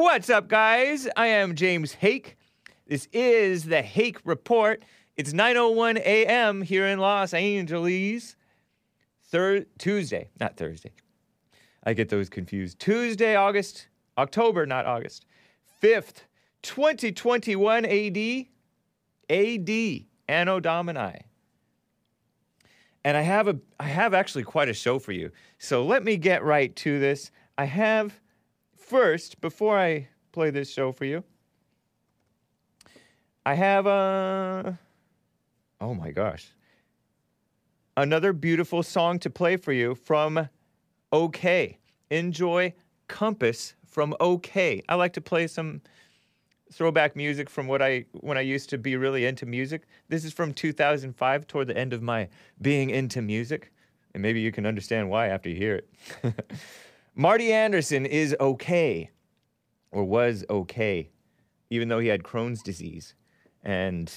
What's up, guys? I am James Hake. This is the Hake Report. It's 9:01 a.m. here in Los Angeles. Tuesday, not Thursday. I get those confused. October 5th, 2021 AD. Anno Domini. And I have actually quite a show for you. So let me get right to this. I have first, before I play this show for you, I have oh my gosh, another beautiful song to play for you from OK. Enjoy Compass from OK. I like to play some throwback music from when I used to be really into music. This is from 2005, toward the end of my being into music. And maybe you can understand why after you hear it. Marty Anderson is okay, or was okay, even though he had Crohn's disease. And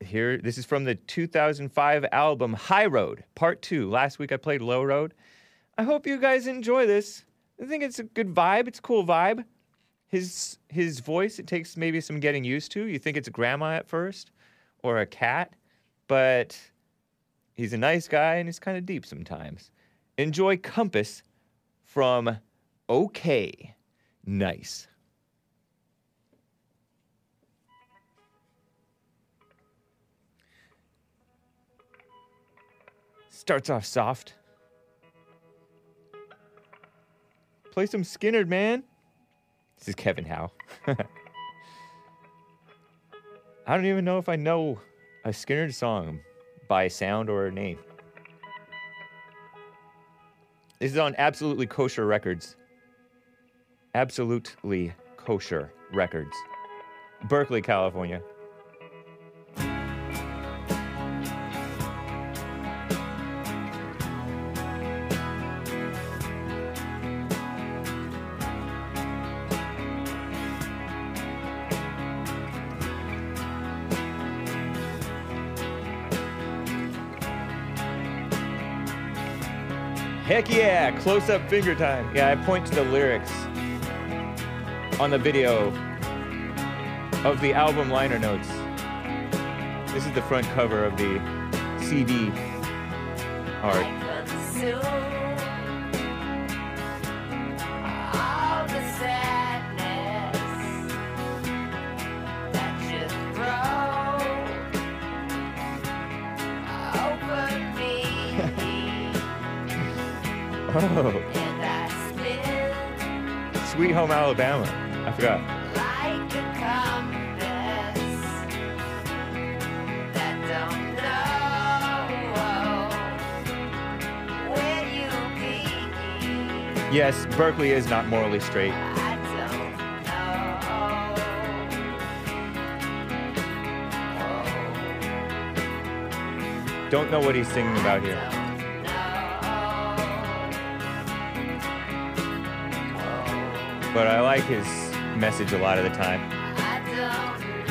here, this is from the 2005 album High Road, Part 2. Last week I played Low Road. I hope you guys enjoy this. I think it's a good vibe. It's a cool vibe. His voice, it takes maybe some getting used to. You think it's a grandma at first, or a cat, but he's a nice guy and he's kind of deep sometimes. Enjoy Compass from OK. Nice. Starts off soft. Play some Skynyrd, man. This is Kevin Howe. I don't even know if I know a Skynyrd song by sound or name. This is on Absolutely Kosher Records. Absolutely Kosher Records. Berkeley, California. Heck yeah, close-up finger time. Yeah, I point to the lyrics on the video of the album liner notes. This is the front cover of the CD art. Oh. Sweet Home Alabama. I forgot. Like a compass that don't know where you be. Yes, Berkeley is not morally straight. I don't know. Oh. Don't know what he's singing about here. But I like his message a lot of the time. I don't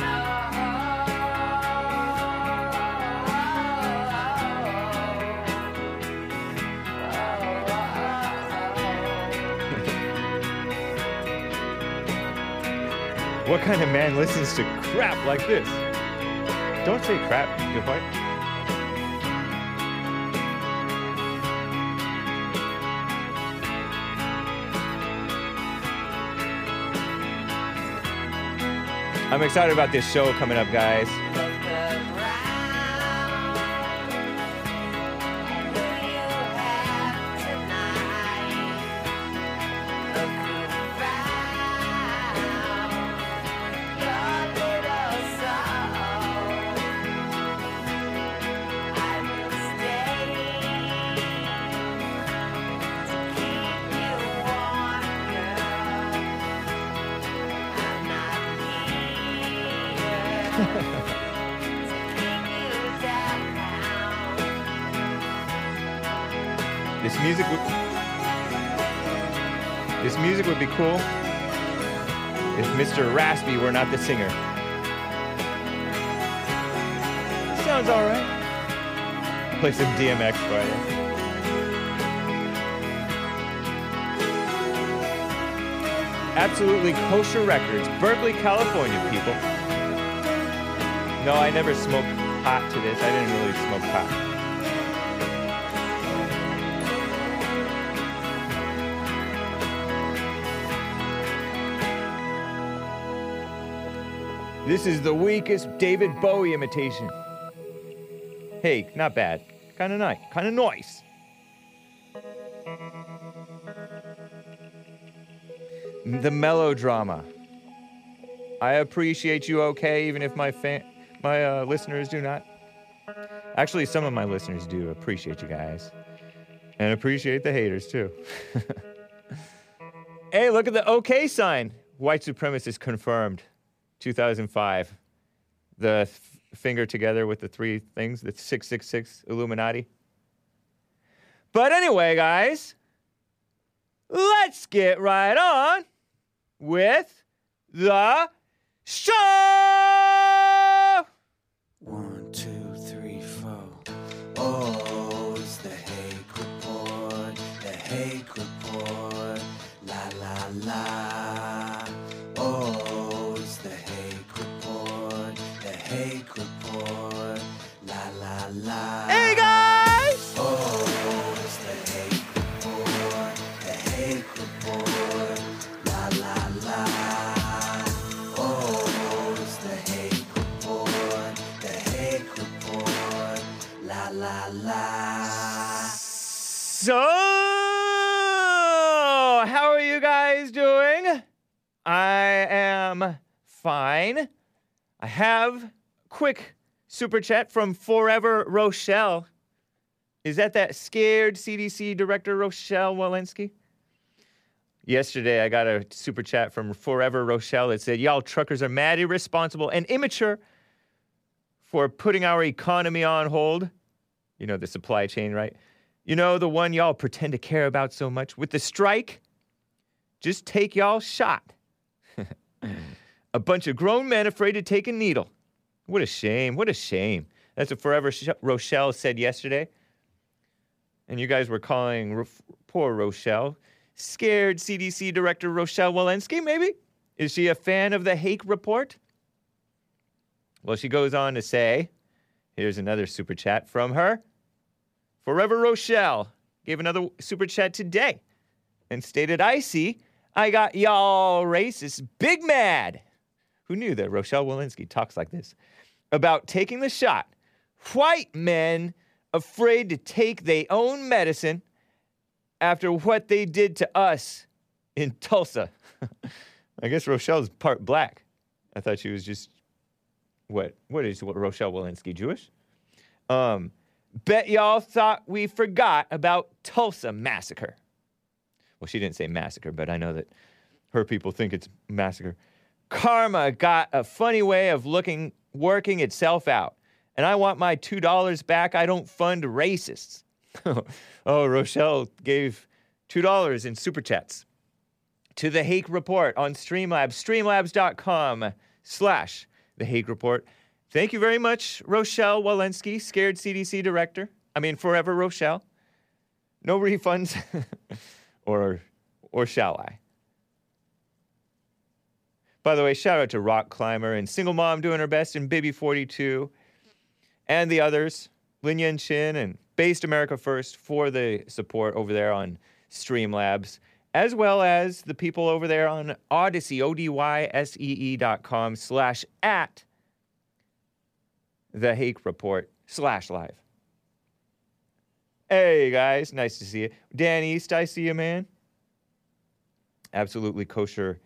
know. What kind of man listens to crap like this? Don't say crap, good boy. I'm excited about this show coming up, guys. This music would be cool if Mr. Raspy were not the singer. Sounds all right. Play some DMX for you. Absolutely Kosher Records, Berkeley, California, people. No, I never smoked pot to this. I didn't really smoke pot. This is the weakest David Bowie imitation. Hey, not bad. Kind of nice. Kind of nice. The melodrama. I appreciate you, okay, even if my listeners do not. Actually, some of my listeners do appreciate you guys. And appreciate the haters, too. Hey, look at the OK sign. White supremacist confirmed. 2005, the finger together with the three things, the 666 Illuminati. But anyway, guys, let's get right on with the show! 1, 2, 3, 4. Oh, it's the Hake Report, the Hake Report, la, la, la. Hey guys! Oh, it's the Hake Report, the Hake Report, la la la. Oh, it's the Hake Report, the Hake Report, la la la. So, how are you guys doing? I am fine. I have quick super chat from Forever Rochelle. Is that scared CDC director Rochelle Walensky? Yesterday, I got a super chat from Forever Rochelle that said, y'all truckers are mad, irresponsible, and immature for putting our economy on hold. You know, the supply chain, right? You know, the one y'all pretend to care about so much. With the strike, just take y'all's shot. A bunch of grown men afraid to take a needle. What a shame. What a shame. That's what Forever Rochelle said yesterday. And you guys were calling poor Rochelle. Scared CDC Director Rochelle Walensky, maybe? Is she a fan of the Hake Report? Well, she goes on to say, here's another super chat from her. Forever Rochelle gave another super chat today and stated, I see, I got y'all racist big mad. Who knew that Rochelle Walensky talks like this? About taking the shot. White men afraid to take their own medicine after what they did to us in Tulsa. I guess Rochelle's part black. I thought she was just, what is Rochelle Walensky, Jewish? Bet y'all thought we forgot about Tulsa massacre. Well, she didn't say massacre, but I know that her people think it's massacre. Karma got a funny way of working itself out. And I want my $2 back. I don't fund racists. Oh, Rochelle gave $2 in super chats to the Hake Report on Streamlabs, streamlabs.com/the Hake Report. Thank you very much, Rochelle Walensky, scared CDC director. I mean, Forever Rochelle. No refunds, or shall I? By the way, shout out to Rock Climber and Single Mom Doing Her Best and Bibby42 and the others, Lin Yen Chin and Based America First for the support over there on Streamlabs, as well as the people over there on Odyssey, odyssee.com/@thehake-report/live. Hey guys, nice to see you. Dan East, I see you, man. Absolutely Kosher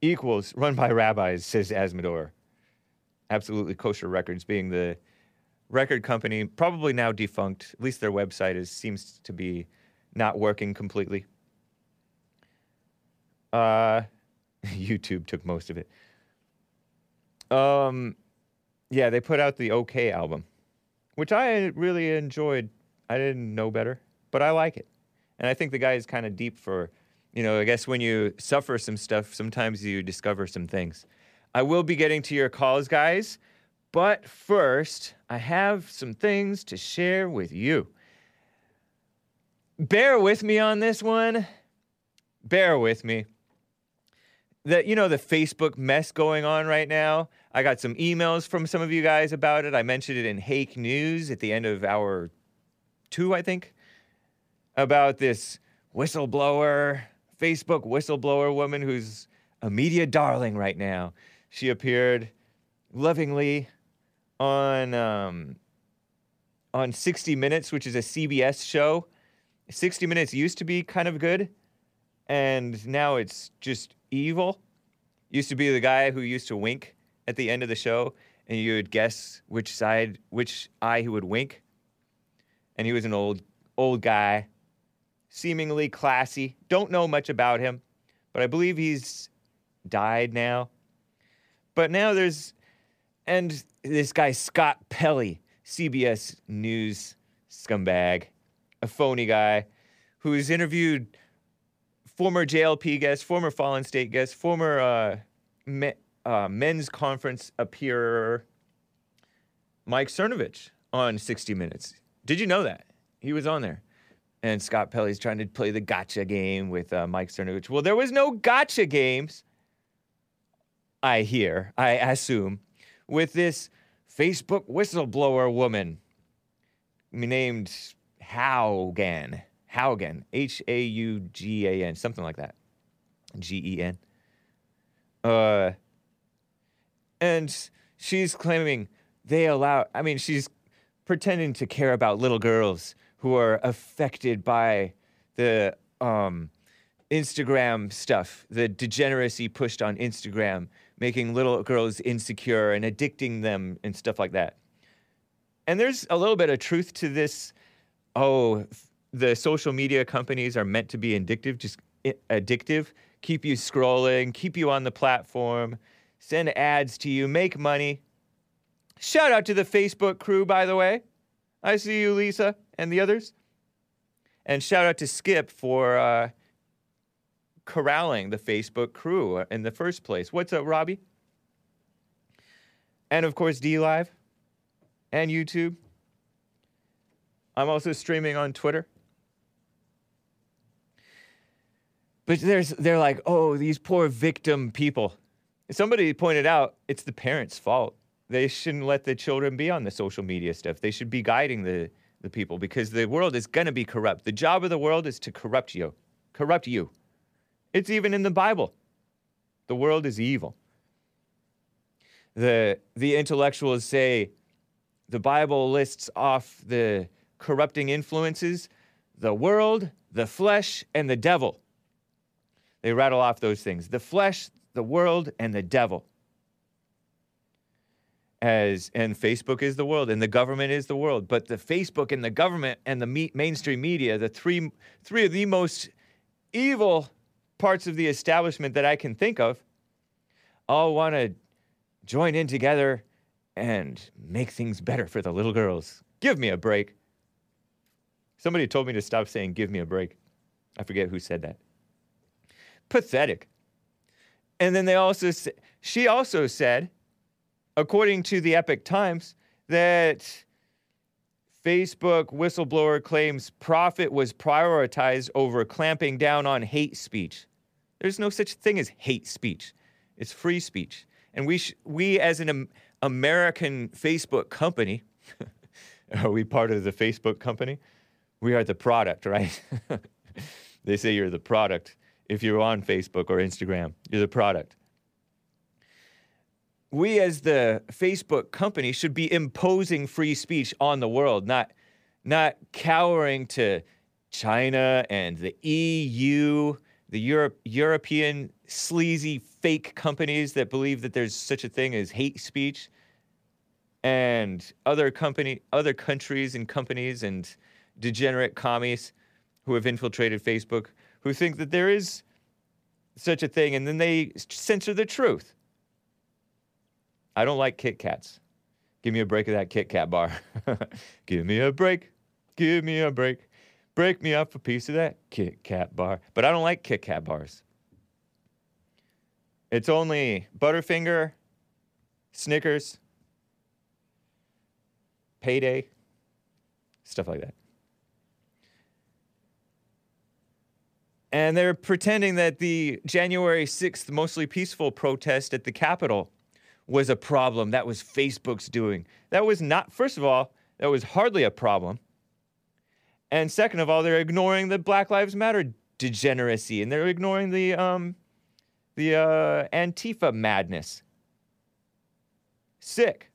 equals run by rabbis, says Asmodor. Absolutely Kosher Records being the record company, probably now defunct. At least their website seems to be not working completely. YouTube took most of it. Yeah, they put out the OK album, which I really enjoyed. I didn't know better, but I like it. And I think the guy is kind of deep for... You know, I guess when you suffer some stuff, sometimes you discover some things. I will be getting to your calls, guys. But first, I have some things to share with you. Bear with me on this one. Bear with me. the Facebook mess going on right now. I got some emails from some of you guys about it. I mentioned it in Hake News at the end of hour 2, I think, about this whistleblower, Facebook whistleblower woman who's a media darling right now. She appeared lovingly on 60 Minutes, which is a CBS show. 60 Minutes used to be kind of good, and now it's just evil. Used to be the guy who used to wink at the end of the show, and you would guess which eye he would wink. And he was an old guy, seemingly classy. Don't know much about him, but I believe he's died now. But now and this guy Scott Pelley, CBS News scumbag, a phony guy, who's interviewed former JLP guests, former Fallen State guests, former men's conference appearer Mike Cernovich on 60 Minutes. Did you know that? He was on there. And Scott Pelley's trying to play the gotcha game with Mike Cernovich. Well, there was no gotcha games, I assume, with this Facebook whistleblower woman named Haugen, H-A-U-G-A-N, something like that, G-E-N. And she's claiming she's pretending to care about little girls who are affected by the Instagram stuff, the degeneracy pushed on Instagram, making little girls insecure and addicting them and stuff like that. And there's a little bit of truth to this. Oh, the social media companies are meant to be addictive, keep you scrolling, keep you on the platform, send ads to you, make money. Shout out to the Facebook crew, by the way. I see you, Lisa, and the others. And shout out to Skip for corralling the Facebook crew in the first place. What's up, Robbie? And, of course, DLive and YouTube. I'm also streaming on Twitter. But they're like, oh, these poor victim people. Somebody pointed out it's the parents' fault. They shouldn't let the children be on the social media stuff. They should be guiding the people, because the world is going to be corrupt. The job of the world is to corrupt you. It's even in the Bible. The world is evil. The intellectuals say the Bible lists off the corrupting influences, the world, the flesh, and the devil. They rattle off those things. The flesh, the world, and the devil. And Facebook is the world, and the government is the world. But the Facebook and the government and the mainstream media, the three of the most evil parts of the establishment that I can think of, all want to join in together and make things better for the little girls. Give me a break. Somebody told me to stop saying, give me a break. I forget who said that. Pathetic. And then she also said, according to the Epic Times, that Facebook whistleblower claims profit was prioritized over clamping down on hate speech. There's no such thing as hate speech. It's free speech. And we as an American Facebook company, are we part of the Facebook company? We are the product, right? They say you're the product. If you're on Facebook or Instagram, you're the product. We as the Facebook company should be imposing free speech on the world, not cowering to China and the EU, the European sleazy fake companies that believe that there's such a thing as hate speech, and other countries and companies and degenerate commies who have infiltrated Facebook who think that there is such a thing, and then they censor the truth. I don't like Kit Kats. Give me a break of that Kit Kat bar. Give me a break. Give me a break. Break me up a piece of that Kit Kat bar. But I don't like Kit Kat bars. It's only Butterfinger, Snickers, Payday, stuff like that. And they're pretending that the January 6th mostly peaceful protest at the Capitol was a problem. That was Facebook's doing. That was not, first of all, that was hardly a problem. And second of all, they're ignoring the Black Lives Matter degeneracy, and they're ignoring the Antifa madness. Sick.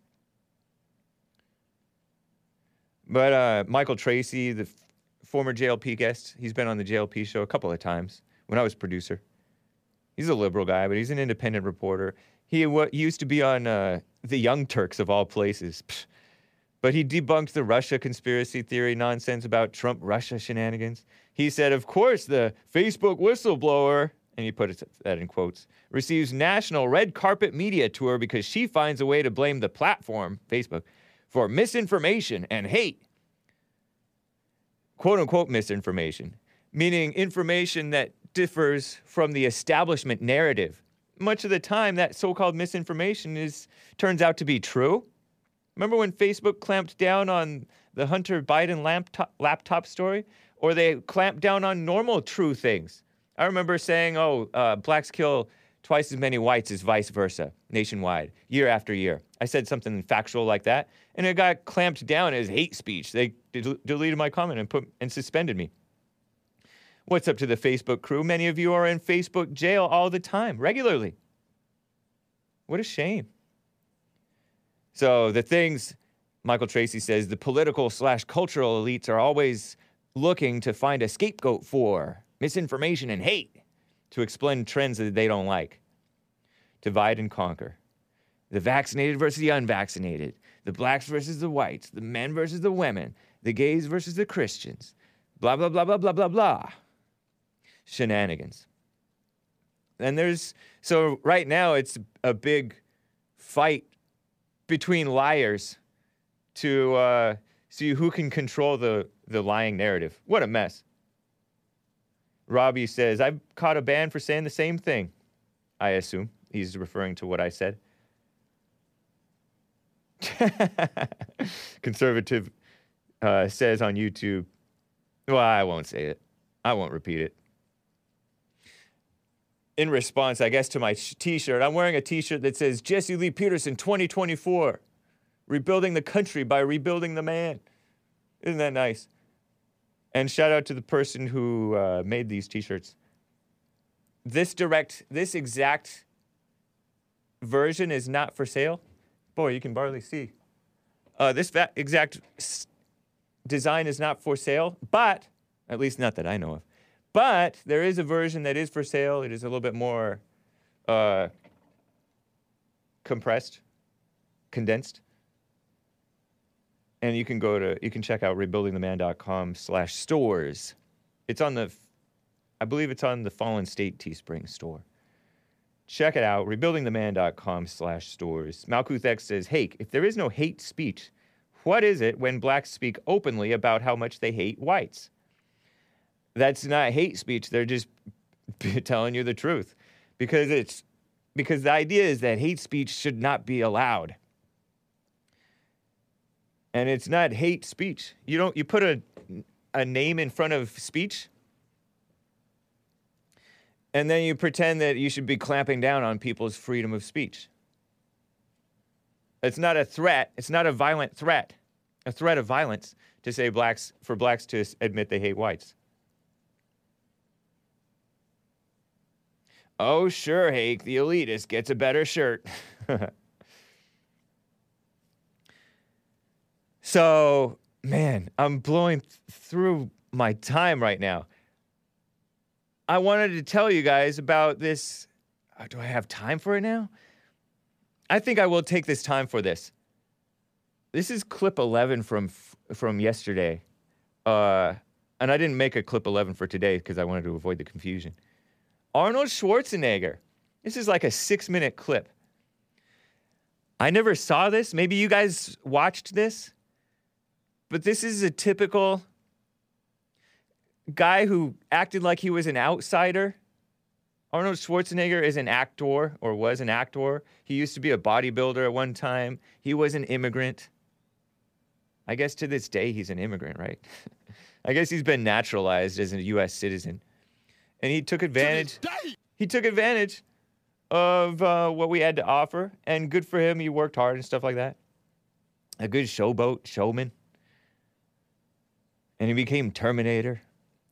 But Michael Tracy, the former JLP guest, he's been on the JLP show a couple of times when I was producer. He's a liberal guy, but he's an independent reporter. He used to be on the Young Turks, of all places. Psh. But he debunked the Russia conspiracy theory nonsense about Trump-Russia shenanigans. He said, of course, the Facebook whistleblower, and he put that in quotes, receives national red carpet media tour because she finds a way to blame the platform, Facebook, for misinformation and hate. Quote-unquote misinformation, meaning information that differs from the establishment narrative. Much of the time, that so-called misinformation turns out to be true. Remember when Facebook clamped down on the Hunter Biden laptop story? Or they clamped down on normal true things. I remember saying, blacks kill twice as many whites as vice versa, nationwide, year after year. I said something factual like that, and it got clamped down as hate speech. They deleted my comment and suspended me. What's up to the Facebook crew? Many of you are in Facebook jail all the time, regularly. What a shame. So the things, Michael Tracy says, the political/cultural elites are always looking to find a scapegoat for misinformation and hate to explain trends that they don't like. Divide and conquer. The vaccinated versus the unvaccinated. The blacks versus the whites. The men versus the women. The gays versus the Christians. Blah, blah, blah, blah, blah, blah, blah. Shenanigans. And so right now it's a big fight between liars to see who can control the lying narrative. What a mess. Robbie says, I've caught a ban for saying the same thing. I assume he's referring to what I said. Conservative says on YouTube, well, I won't say it. I won't repeat it. In response, I guess, to my t-shirt, I'm wearing a t-shirt that says, Jesse Lee Peterson, 2024, rebuilding the country by rebuilding the man. Isn't that nice? And shout out to the person who made these t-shirts. This exact version is not for sale. Boy, you can barely see. This exact design is not for sale, but, at least not that I know of, but there is a version that is for sale. It is a little bit more condensed. And you can check out rebuildingtheman.com/stores. It's on I believe it's on the Fallen State Teespring store. Check it out, rebuildingtheman.com/stores. Malkuth X says, Hake, if there is no hate speech, what is it when blacks speak openly about how much they hate whites? That's not hate speech. They're just telling you the truth. Because the idea is that hate speech should not be allowed. And it's not hate speech. You put a name in front of speech, and then you pretend that you should be clamping down on people's freedom of speech. It's not a threat. It's not a violent threat. A threat of violence to say blacks to admit they hate whites. Oh, sure, Hake, the elitist gets a better shirt. So, man, I'm blowing through my time right now. I wanted to tell you guys about this. Do I have time for it now? I think I will take this time for this. This is clip 11 from yesterday. And I didn't make a clip 11 for today because I wanted to avoid the confusion. Arnold Schwarzenegger. This is like a 6-minute clip. I never saw this. Maybe you guys watched this. But this is a typical guy who acted like he was an outsider. Arnold Schwarzenegger is an actor, or was an actor. He used to be a bodybuilder at one time. He was an immigrant. I guess to this day he's an immigrant, right? I guess he's been naturalized as a U.S. citizen. and he took advantage. He took advantage of what we had to offer, and good for him. He worked hard and stuff like that. A good showboat, showman. And he became Terminator.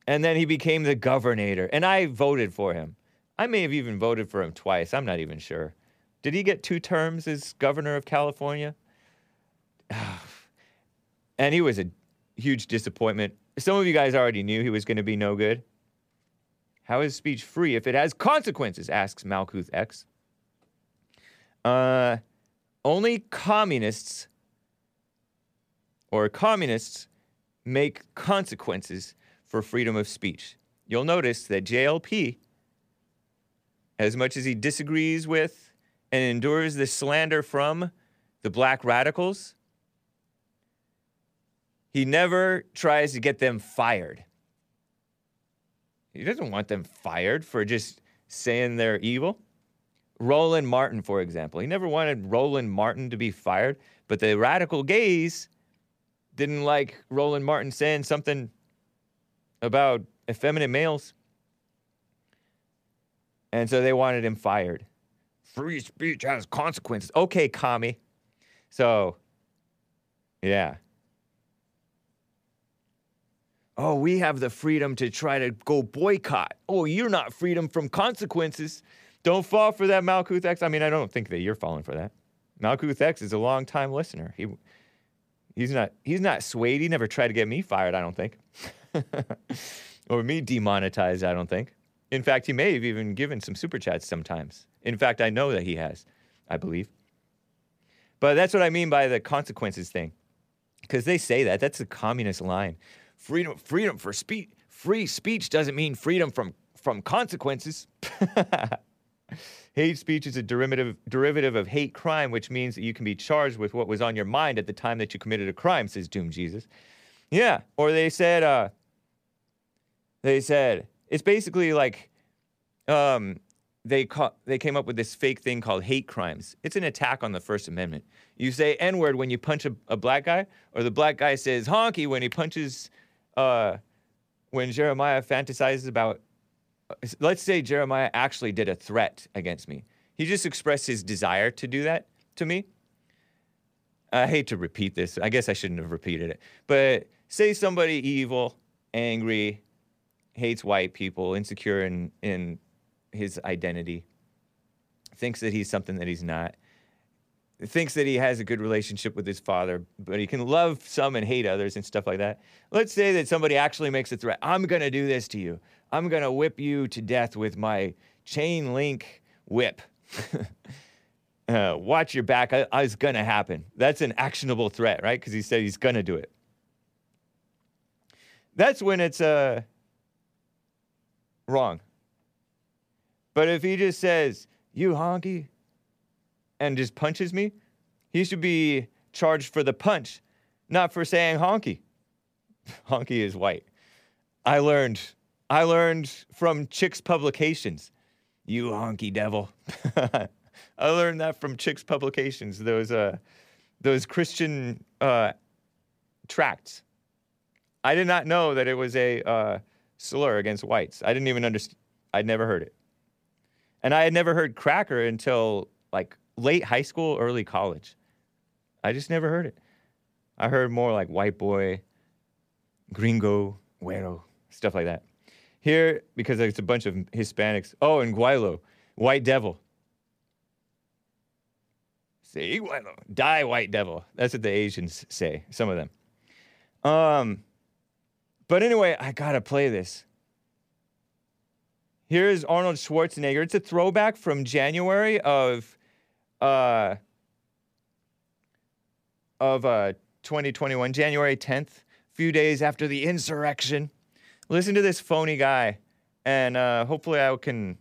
And then he became the Governator. And I voted for him. I may have even voted for him twice. I'm not even sure. Did he get 2 terms as governor of California? And he was a huge disappointment. Some of you guys already knew he was going to be no good. How is speech free if it has consequences, asks Malkuth X. Only communists or communists make consequences for freedom of speech. You'll notice that JLP, as much as he disagrees with and endures the slander from the black radicals, he never tries to get them fired. He doesn't want them fired for just saying they're evil. Roland Martin, for example. He never wanted Roland Martin to be fired, but the radical gays didn't like Roland Martin saying something about effeminate males. And so they wanted him fired. Free speech has consequences. Okay, commie. So, yeah. Oh, we have the freedom to try to go boycott. Oh, you're not freedom from consequences. Don't fall for that, Malkuth X. I mean, I don't think that you're falling for that. Malkuth X is a long-time listener. He's not swayed. He never tried to get me fired, I don't think. Or me demonetized, I don't think. In fact, he may have even given some super chats sometimes. In fact, I know that he has, I believe. But that's what I mean by the consequences thing. Because they say that. That's the communist line. Freedom for speech. Free speech doesn't mean freedom from consequences. Hate speech is a derivative of hate crime, which means that you can be charged with what was on your mind at the time that you committed a crime, says Doom Jesus. Yeah, or they said it's basically like they came up with this fake thing called hate crimes. It's an attack on the First Amendment. You say N-word when you punch a black guy, or the black guy says honky when he punches, when Jeremiah fantasizes about, let's say Jeremiah actually did a threat against me. He just expressed his desire to do that to me. I hate to repeat this. I guess I shouldn't have repeated it. But say somebody evil, angry, hates white people, insecure in his identity, thinks that he's something that he's not, thinks that he has a good relationship with his father, but he can love some and hate others and stuff like that. Let's say that somebody actually makes a threat. I'm going to do this to you. I'm going to whip you to death with my chain link whip. Watch your back. It's going to happen. That's an actionable threat, right? Because he said he's going to do it. That's when it's wrong. But if he just says, you honky, and just punches me, he should be charged for the punch, not for saying honky. Honky is white. I learned from Chick's publications, you honky devil. I learned that from Chick's publications, those Christian tracts. I did not know that it was a slur against whites. I didn't even understand. I'd never heard it. And I had never heard cracker until, like, late high school, early college. I just never heard it. I heard more like white boy, gringo, güero, stuff like that. Here, because it's a bunch of Hispanics. Oh, and guaylo, white devil. Say guaylo, die white devil. That's what the Asians say, some of them. But anyway, I gotta play this. Here's Arnold Schwarzenegger. It's a throwback from January of 2021, January 10th, a few days after the insurrection. Listen to this phony guy, and hopefully I can...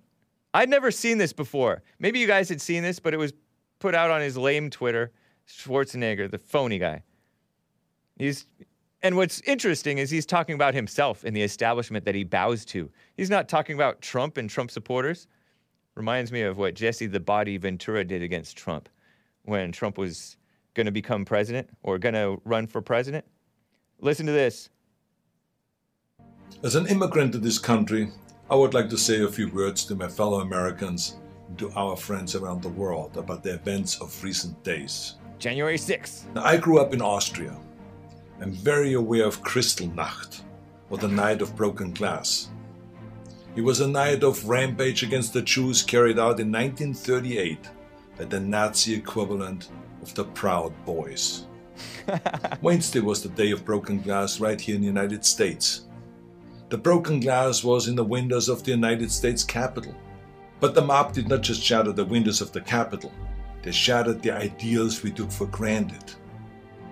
I'd never seen this before. Maybe you guys had seen this, but it was put out on his lame Twitter, Schwarzenegger, the phony guy. And what's interesting is he's talking about himself and the establishment that he bows to. He's not talking about Trump and Trump supporters. Reminds me of what Jesse the Body Ventura did against Trump when Trump was going to become president or going to run for president. Listen to this. As an immigrant to this country, I would like to say a few words to my fellow Americans and to our friends around the world about the events of recent days. January 6th. Now, I grew up in Austria. I'm very aware of Kristallnacht, or the Night of Broken Glass. It was a night of rampage against the Jews carried out in 1938 by the Nazi equivalent of the Proud Boys. Wednesday was the day of broken glass right here in the United States. The broken glass was in the windows of the United States Capitol. But the mob did not just shatter the windows of the Capitol. They shattered the ideals we took for granted.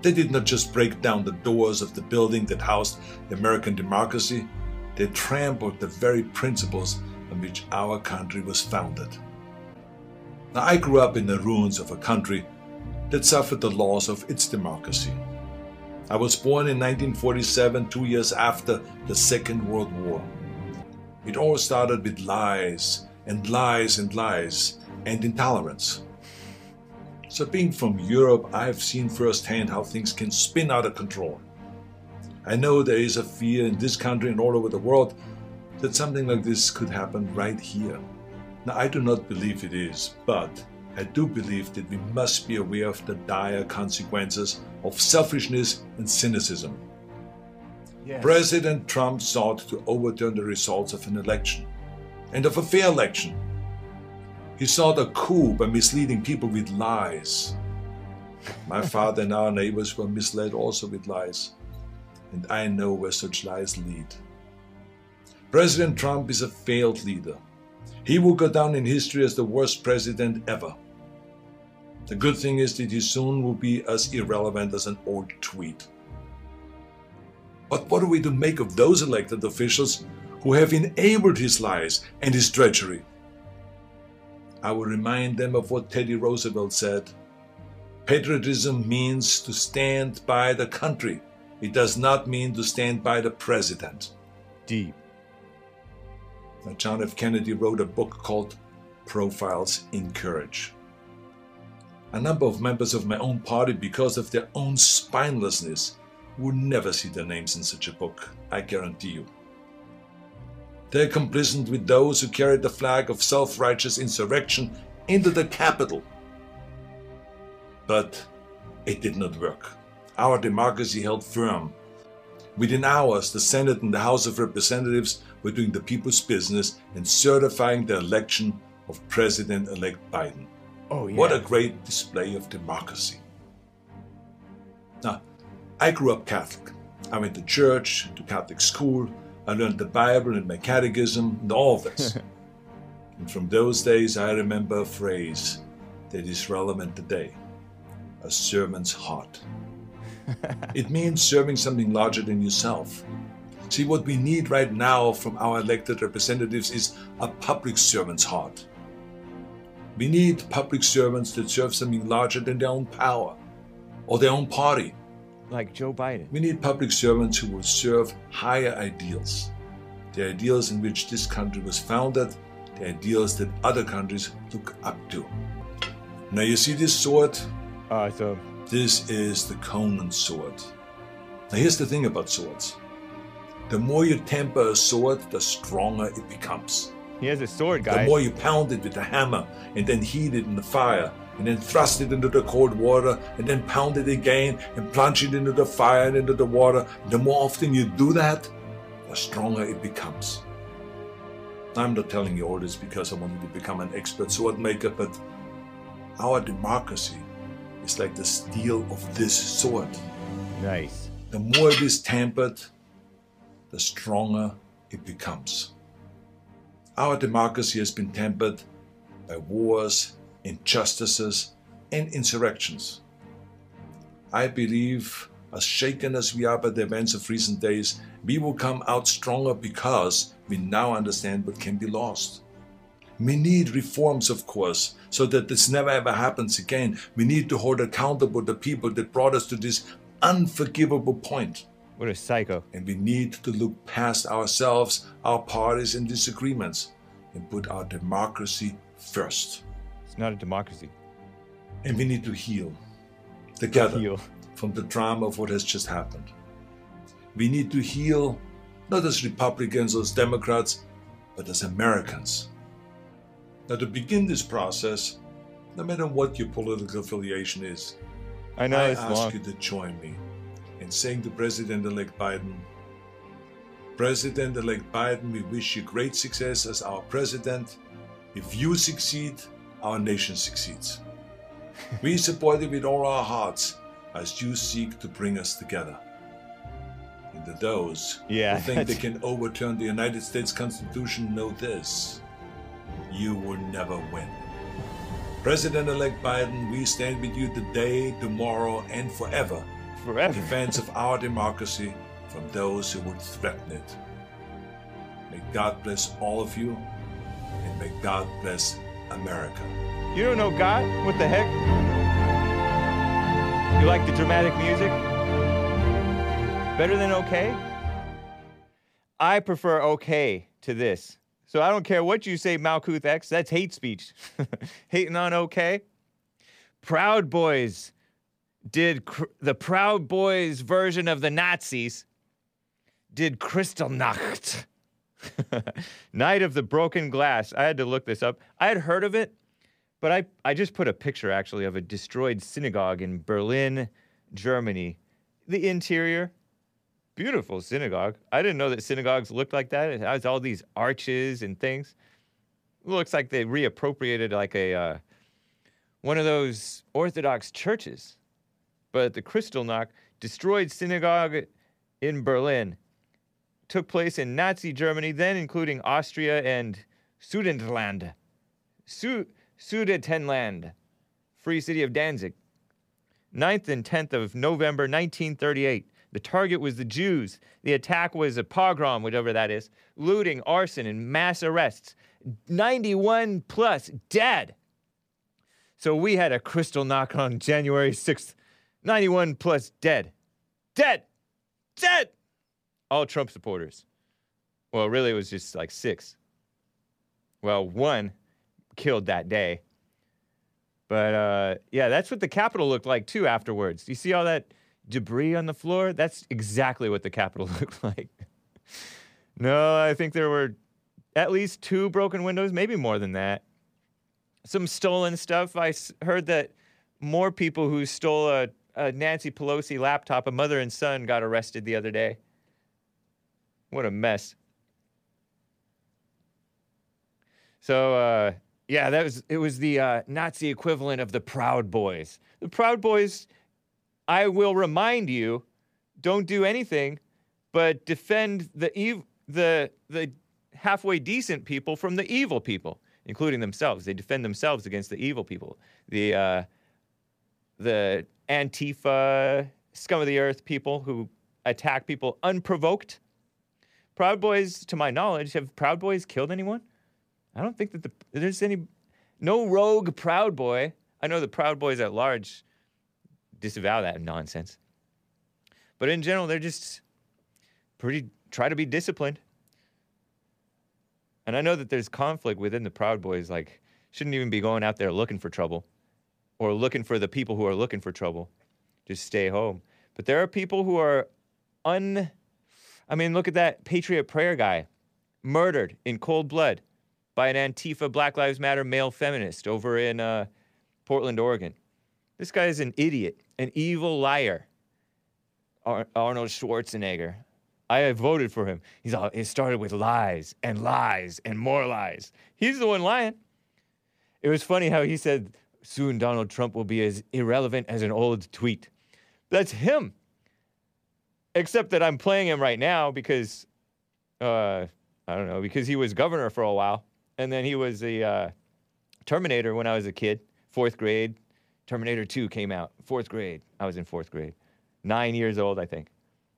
They did not just break down the doors of the building that housed the American democracy. They trampled the very principles on which our country was founded. Now, I grew up in the ruins of a country that suffered the loss of its democracy. I was born in 1947, 2 years after the Second World War. It all started with lies and lies and lies and intolerance. So being from Europe, I've seen firsthand how things can spin out of control. I know there is a fear in this country and all over the world that something like this could happen right here. Now, I do not believe it is, but I do believe that we must be aware of the dire consequences of selfishness and cynicism. Yes. President Trump sought to overturn the results of an election, and of a fair election. He sought a coup by misleading people with lies. My father and our neighbors were misled also with lies, and I know where such lies lead. President Trump is a failed leader. He will go down in history as the worst president ever. The good thing is that he soon will be as irrelevant as an old tweet. But what are we to make of those elected officials who have enabled his lies and his treachery? I will remind them of what Teddy Roosevelt said. Patriotism means to stand by the country. It does not mean to stand by the president. Deep. Now, John F. Kennedy wrote a book called Profiles in Courage. A number of members of my own party, because of their own spinelessness, would never see their names in such a book, I guarantee you. They are complicit with those who carried the flag of self-righteous insurrection into the Capitol. But it did not work. Our democracy held firm. Within hours, the Senate and the House of Representatives were doing the people's business and certifying the election of President-elect Biden. Oh, yeah. What a great display of democracy. Now, I grew up Catholic. I went to church, to Catholic school. I learned the Bible and my catechism and all this. And from those days, I remember a phrase that is relevant today, a servant's heart. It means serving something larger than yourself. See, what we need right now from our elected representatives is a public servant's heart. We need public servants that serve something larger than their own power or their own party. Like Joe Biden. We need public servants who will serve higher ideals. The ideals in which this country was founded, the ideals that other countries look up to. Now, you see this sword? This is the Conan sword. Now, here's the thing about swords. The more you temper a sword, the stronger it becomes. He has a sword, guys. The more you pound it with a hammer and then heat it in the fire and then thrust it into the cold water and then pound it again and plunge it into the fire and into the water, the more often you do that, the stronger it becomes. I'm not telling you all this because I wanted to become an expert sword maker, but our democracy is like the steel of this sword. Nice. The more it is tempered, the stronger it becomes. Our democracy has been tempered by wars, injustices, and insurrections. I believe, as shaken as we are by the events of recent days, we will come out stronger because we now understand what can be lost. We need reforms, of course, so that this never ever happens again. We need to hold accountable the people that brought us to this unforgivable point. What a psycho. And we need to look past ourselves, our parties and disagreements and put our democracy first. It's not a democracy. And we need to heal together from the drama of what has just happened. We need to heal not as Republicans or as Democrats, but as Americans. Now, to begin this process, no matter what your political affiliation is, I ask you to join me in saying to President-elect Biden, we wish you great success as our president. If you succeed, our nation succeeds. We support you with all our hearts as you seek to bring us together. And to those who think they can overturn the United States Constitution, know this: you will never win. President-elect Biden, we stand with you today, tomorrow, and forever. In defense of our democracy from those who would threaten it. May God bless all of you, and may God bless America. You don't know God? What the heck? You like the dramatic music? Better than OK? I prefer OK to this. So I don't care what you say, Malkuth X. That's hate speech. Hating on OK? Proud Boys did the Proud Boys version of the Nazis did Kristallnacht. Night of the Broken Glass. I had to look this up. I had heard of it, but I just put a picture, actually, of a destroyed synagogue in Berlin, Germany. The interior, beautiful synagogue. I didn't know that synagogues looked like that. It has all these arches and things. It looks like they reappropriated like a one of those Orthodox churches. But the Kristallnacht, destroyed synagogue in Berlin, took place in Nazi Germany, then including Austria and Sudetenland. Sudetenland, Free City of Danzig. 9th and 10th of November, 1938. The target was the Jews. The attack was a pogrom, whatever that is. Looting, arson, and mass arrests. 91 plus dead. So we had a Kristallnacht on January 6th. 91 plus dead. Dead! Dead! All Trump supporters. Well, really, it was just like 6. Well, 1 killed that day. But, yeah, that's what the Capitol looked like, too, afterwards. You see all that debris on the floor? That's exactly what the Capitol looked like. No, I think there were at least 2 broken windows, maybe more than that. Some stolen stuff. I heard that more people who stole a Nancy Pelosi laptop, a mother and son, got arrested the other day. What a mess. So, yeah, it was the Nazi equivalent of the Proud Boys. The Proud Boys, I will remind you, don't do anything but defend the halfway decent people from the evil people, including themselves. They defend themselves against the evil people. The Antifa, scum of the earth people who attack people unprovoked. Proud Boys, to my knowledge, have Proud Boys killed anyone? I don't think that there's no rogue Proud Boy. I know the Proud Boys at large disavow that nonsense. But in general, they're just try to be disciplined. And I know that there's conflict within the Proud Boys, like, shouldn't even be going out there looking for trouble. Or looking for the people who are looking for trouble. Just stay home. But there are people who are I mean, look at that Patriot Prayer guy. Murdered in cold blood by an Antifa Black Lives Matter male feminist over in Portland, Oregon. This guy is an idiot. An evil liar. Arnold Schwarzenegger. I have voted for him. It started with lies and lies and more lies. He's the one lying. It was funny how he said, soon Donald Trump will be as irrelevant as an old tweet. That's him. Except that I'm playing him right now because, I don't know, because he was governor for a while. And then he was the Terminator when I was a kid. 4th grade. Terminator 2 came out. 4th grade. I was in 4th grade. 9 years old, I think.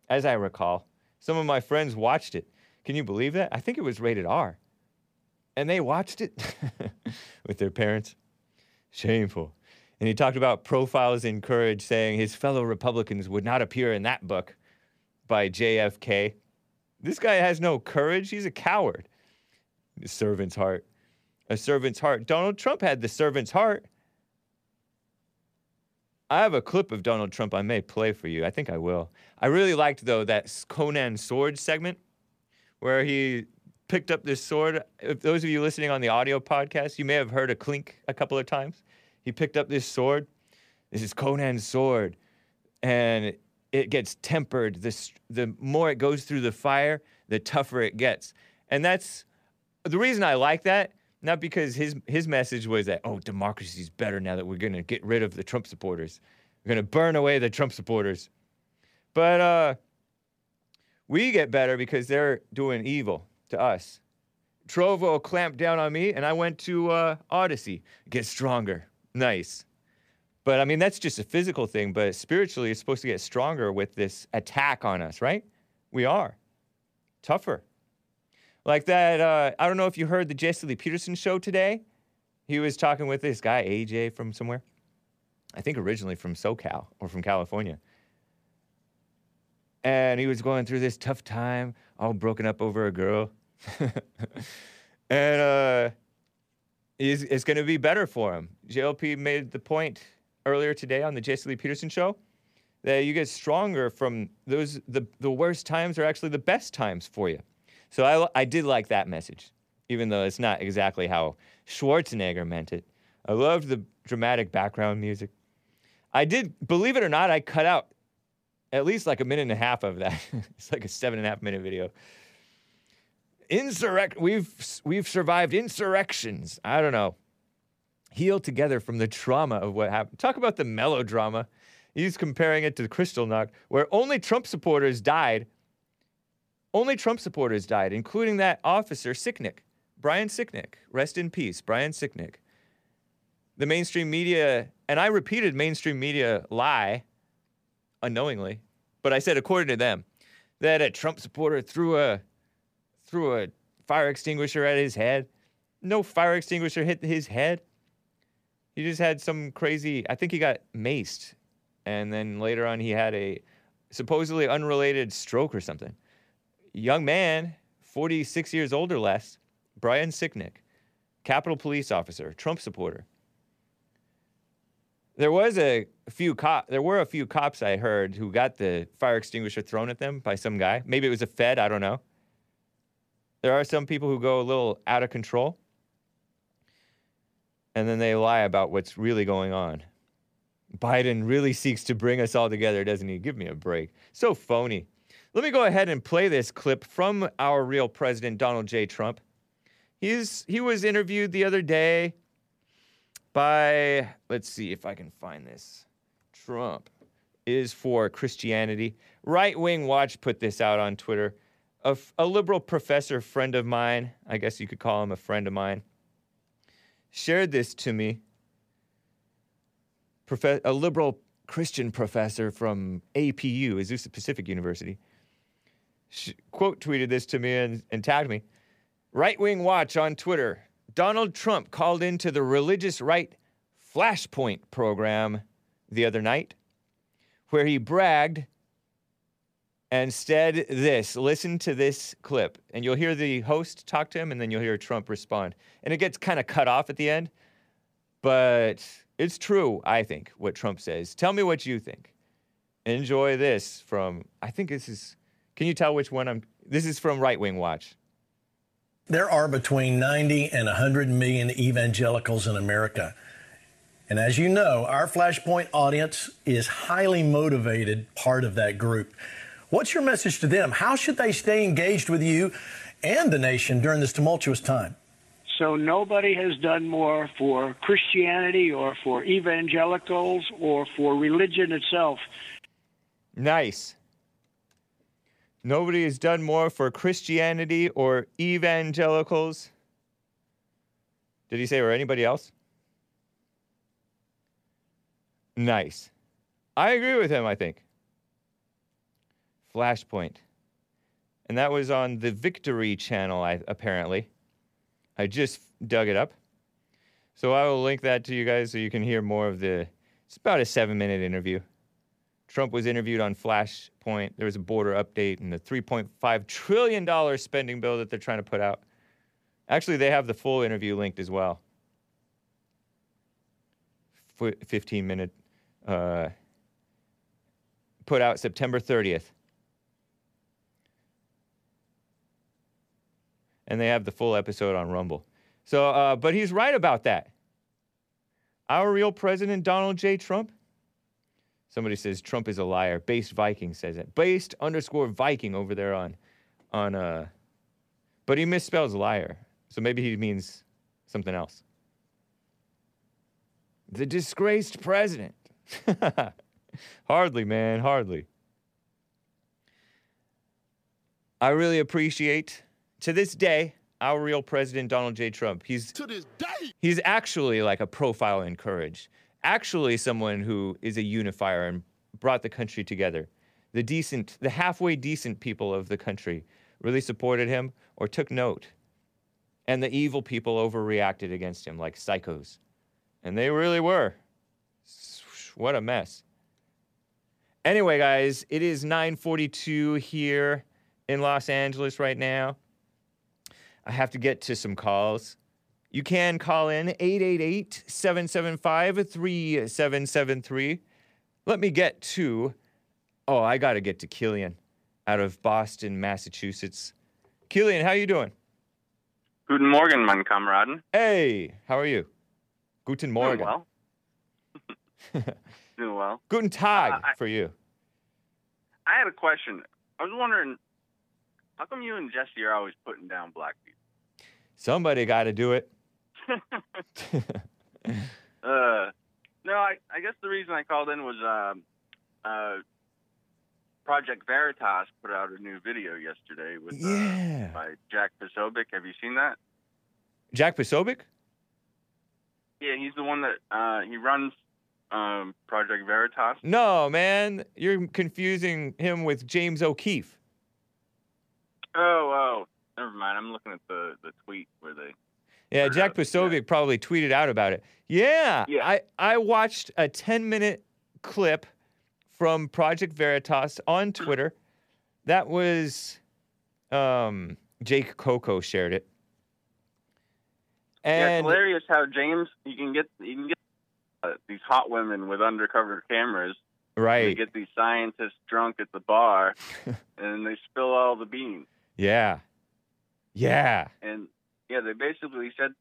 As I recall. Some of my friends watched it. Can you believe that? I think it was rated R. And they watched it with their parents. Shameful. And he talked about Profiles in Courage, saying his fellow Republicans would not appear in that book by JFK. This guy has no courage. He's a coward. A servant's heart. A servant's heart. Donald Trump had the servant's heart. I have a clip of Donald Trump I may play for you. I think I will. I really liked, though, that Conan Sword segment where he picked up this sword. If those of you listening on the audio podcast, you may have heard a clink a couple of times. He picked up this sword. This is Conan's sword. And it gets tempered. The more it goes through the fire, the tougher it gets. And that's the reason I like that, not because his message was that, oh, democracy's better now that we're going to get rid of the Trump supporters. We're going to burn away the Trump supporters. But we get better because they're doing evil to us. Trovo clamped down on me, and I went to Odyssey. Get stronger. Nice. But, I mean, that's just a physical thing, but spiritually it's supposed to get stronger with this attack on us, right? We are. Tougher. Like that, I don't know if you heard the Jesse Lee Peterson show today. He was talking with this guy, AJ, from somewhere. I think originally from SoCal or from California. And he was going through this tough time, all broken up over a girl. And it's going to be better for him. JLP made the point earlier today on the Jesse Lee Peterson show that you get stronger from those. The worst times are actually the best times for you. So I did like that message, even though it's not exactly how Schwarzenegger meant it. I loved the dramatic background music. I did, believe it or not, I cut out at least like a minute and a half of that. It's like a 7.5 minute video. We've survived insurrections. I don't know. Heal together from the trauma of what happened. Talk about the melodrama. He's comparing it to the Kristallnacht, where only Trump supporters died. Only Trump supporters died, including that officer, Sicknick. Brian Sicknick. Rest in peace, Brian Sicknick. The mainstream media, and I repeated mainstream media lie, unknowingly, but I said according to them, that a Trump supporter threw a fire extinguisher at his head. No fire extinguisher hit his head. He just had some crazy, I think he got maced, and then later on he had a supposedly unrelated stroke or something. Young man, 46 years old or less, Brian Sicknick, Capitol Police officer, Trump supporter. There were a few cops I heard who got the fire extinguisher thrown at them by some guy. Maybe it was a Fed, I don't know. There are some people who go a little out of control, and then they lie about what's really going on. Biden really seeks to bring us all together, doesn't he? Give me a break. So phony. Let me go ahead and play this clip from our real president, Donald J. Trump. He was interviewed the other day by, let's see if I can find this. Trump is for Christianity. Right Wing Watch put this out on Twitter. A liberal professor friend of mine, I guess you could call him a friend of mine, shared this to me. A liberal Christian professor from APU, Azusa Pacific University, quote tweeted this to me and tagged me. Right Wing Watch on Twitter. Donald Trump called into the religious right Flashpoint program the other night, where he bragged and said this. Listen to this clip, and you'll hear the host talk to him, and then you'll hear Trump respond. And it gets kind of cut off at the end, but it's true, I think, what Trump says. Tell me what you think. Enjoy this from, I think this is, can you tell which one this is from Right Wing Watch. There are between 90 and 100 million evangelicals in America. And as you know, our Flashpoint audience is highly motivated part of that group. What's your message to them? How should they stay engaged with you and the nation during this tumultuous time? So nobody has done more for Christianity or for evangelicals or for religion itself. Nice. Nobody has done more for Christianity or evangelicals. Did he say or anybody else? Nice. I agree with him, I think. Flashpoint. And that was on the Victory Channel, apparently. I just dug it up. So I will link that to you guys so you can hear more of the... It's about a 7-minute interview. Trump was interviewed on Flashpoint. There was a border update and the $3.5 trillion spending bill that they're trying to put out. Actually, they have the full interview linked as well. 15-minute... put out September 30th. and they have the full episode on Rumble. So, but he's right about that. Our real president, Donald J. Trump? Somebody says Trump is a liar. Based Viking says it. Based underscore Viking over there on but he misspells liar. So maybe he means something else. The disgraced president. Hardly, man, hardly. I really appreciate, to this day, our real president, Donald J. Trump. He's, to this day, he's actually like a profile in courage. Actually someone who is a unifier and brought the country together. The decent, the halfway decent people of the country really supported him or took note. And the evil people overreacted against him like psychos. And they really were. What a mess. Anyway, guys, it is 9:42 here in Los Angeles right now. I have to get to some calls. You can call in 888-775-3773. Let me get to... Oh, I got to get to Killian out of Boston, Massachusetts. Killian, how you doing? Guten Morgen, mein Kameraden. Hey, how are you? Guten Morgen. Doing well. Doing well. Guten Tag for you. I had a question. I was wondering, how come you and Jesse are always putting down black people? Somebody got to do it. No, I guess the reason I called in was Project Veritas put out a new video yesterday with by Jack Posobiec. Have you seen that? Jack Posobiec? Yeah, he's the one that he runs Project Veritas. No, man, you're confusing him with James O'Keefe. Oh. Never mind, I'm looking at the tweet where they... Yeah, Jack Posobiec probably tweeted out about it. Yeah. I watched a 10-minute clip from Project Veritas on Twitter. That was... Jake Coco shared it. And yeah, it's hilarious how James... You can get these hot women with undercover cameras. Right. They get these scientists drunk at the bar, and they spill all the beans. Yeah. And, they basically said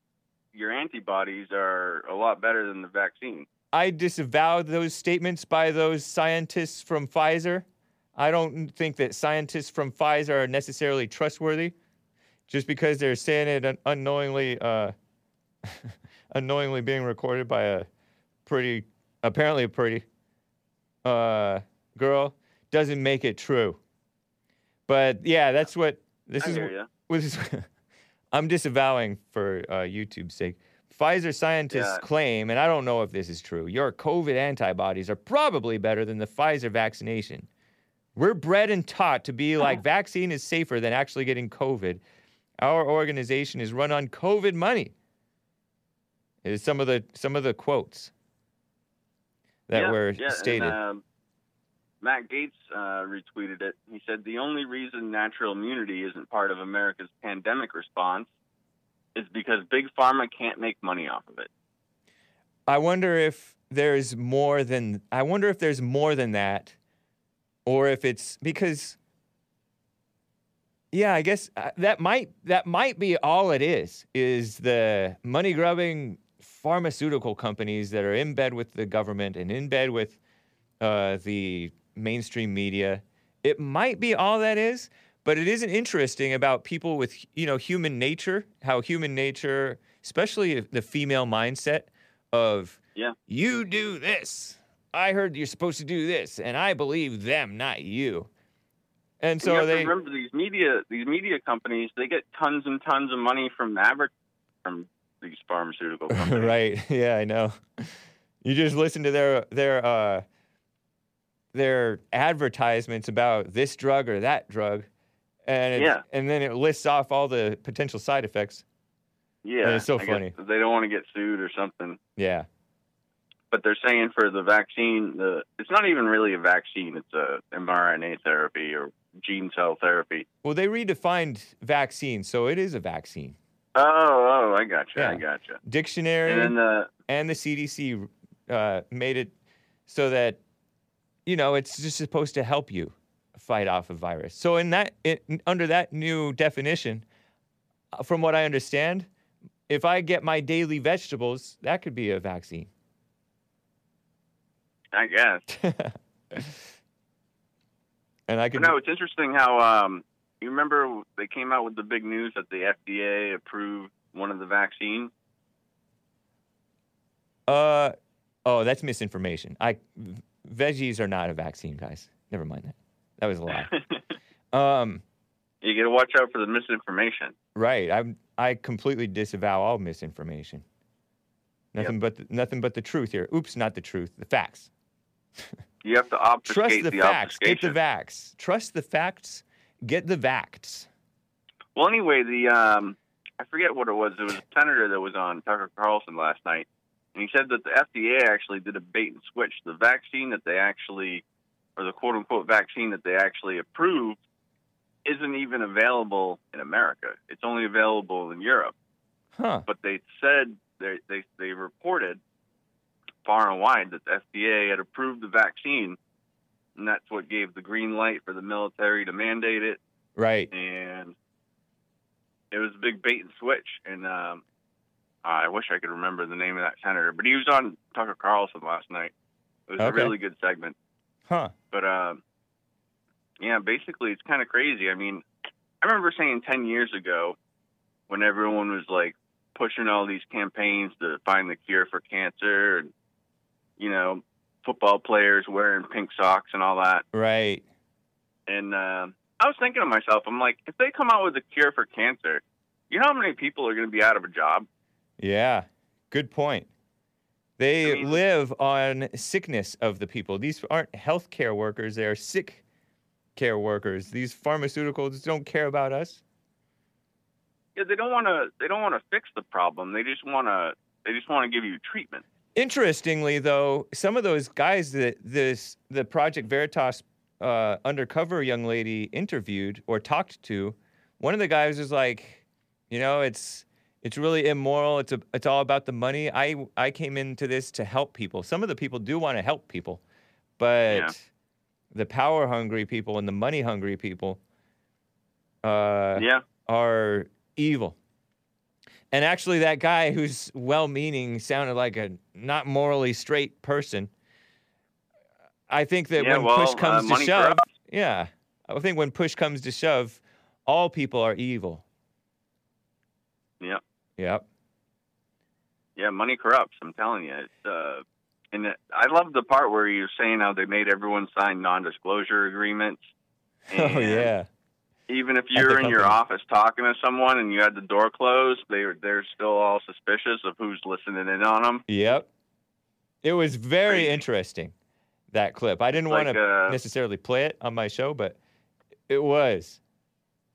your antibodies are a lot better than the vaccine. I disavow those statements by those scientists from Pfizer. I don't think that scientists from Pfizer are necessarily trustworthy just because they're saying it unknowingly being recorded by a pretty girl doesn't make it true. But, yeah, that's what this is. I'm disavowing for YouTube's sake. Pfizer scientists claim, and I don't know if this is true, your COVID antibodies are probably better than the Pfizer vaccination. We're bred and taught to be like vaccine is safer than actually getting COVID. Our organization is run on COVID money. It is some of the quotes that were stated. And, Matt Gaetz retweeted it. He said, the only reason natural immunity isn't part of America's pandemic response is because Big Pharma can't make money off of it. I wonder if there's more than that, or if it's because... Yeah, I guess that might be all it is the money-grubbing pharmaceutical companies that are in bed with the government and in bed with the mainstream media. It might be all that is, but it isn't interesting about people with, human nature, how human nature, especially the female mindset of, you do this. I heard you're supposed to do this, and I believe them, not you. And so they remember these media companies, they get tons and tons of money from these pharmaceutical companies. Right. Yeah, I know. You just listen to their advertisements about this drug or that drug, and then it lists off all the potential side effects. Yeah, and it's so funny. They don't want to get sued or something. Yeah, but they're saying for the vaccine, it's not even really a vaccine; it's a mRNA therapy or gene cell therapy. Well, they redefined vaccine, so it is a vaccine. Oh, I gotcha. Yeah. I gotcha. Dictionary and then the CDC made it so that. It's just supposed to help you fight off a virus. So under that new definition, from what I understand, if I get my daily vegetables, that could be a vaccine. I guess. And I could. No, it's interesting how you remember they came out with the big news that the FDA approved one of the vaccines. Oh, that's misinformation. Veggies are not a vaccine, guys. Never mind that. That was a lie. You got to watch out for the misinformation. Right. I completely disavow all misinformation. Nothing but the truth here. Oops, not the truth. The facts. You have to obfuscate. Trust the facts. Get the vax. Trust the facts. Get the vax. Well, anyway, I forget what it was. There was a senator that was on Tucker Carlson last night, and he said that the FDA actually did a bait and switch. The vaccine that they actually, or the quote-unquote vaccine that they actually approved, isn't even available in America. It's only available in Europe. Huh. But they said, they reported far and wide that the FDA had approved the vaccine, and that's what gave the green light for the military to mandate it. Right. And it was a big bait and switch. And I wish I could remember the name of that senator, but he was on Tucker Carlson last night. It was a really good segment. Huh. But, yeah, basically it's kind of crazy. I mean, I remember saying 10 years ago when everyone was, like, pushing all these campaigns to find the cure for cancer and, you know, football players wearing pink socks and all that. Right. And I was thinking to myself, I'm like, if they come out with a cure for cancer, you know how many people are going to be out of a job? Yeah, good point. They live on sickness of the people. These aren't healthcare workers. They are sick care workers. These pharmaceuticals don't care about us. Yeah, they don't want to fix the problem. They just want to give you treatment. Interestingly, though, some of those guys that the Project Veritas undercover young lady interviewed or talked to, one of the guys was like, you know, it's really immoral. It's all about the money. I came into this to help people. Some of the people do want to help people, but the power-hungry people and the money-hungry people are evil. And actually, that guy who's well-meaning sounded like a not morally straight person. I think that when push comes to shove, all people are evil. Yeah. Yep. Yeah, money corrupts, I'm telling you. It's, and I love the part where you're saying how they made everyone sign non-disclosure agreements. And even if you're in your office talking to someone and you had the door closed, they're still all suspicious of who's listening in on them. Yep. It was very interesting, that clip. I didn't want to necessarily play it on my show, but it was.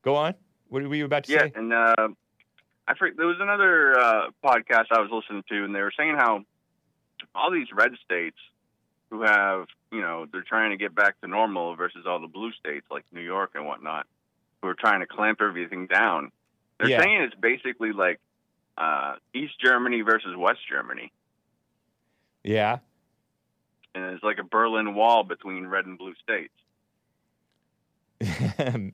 Go on. What were you about to say? Yeah, and there was another podcast I was listening to, and they were saying how all these red states who have, you know, they're trying to get back to normal versus all the blue states like New York and whatnot, who are trying to clamp everything down. They're saying it's basically like East Germany versus West Germany. Yeah. And it's like a Berlin Wall between red and blue states.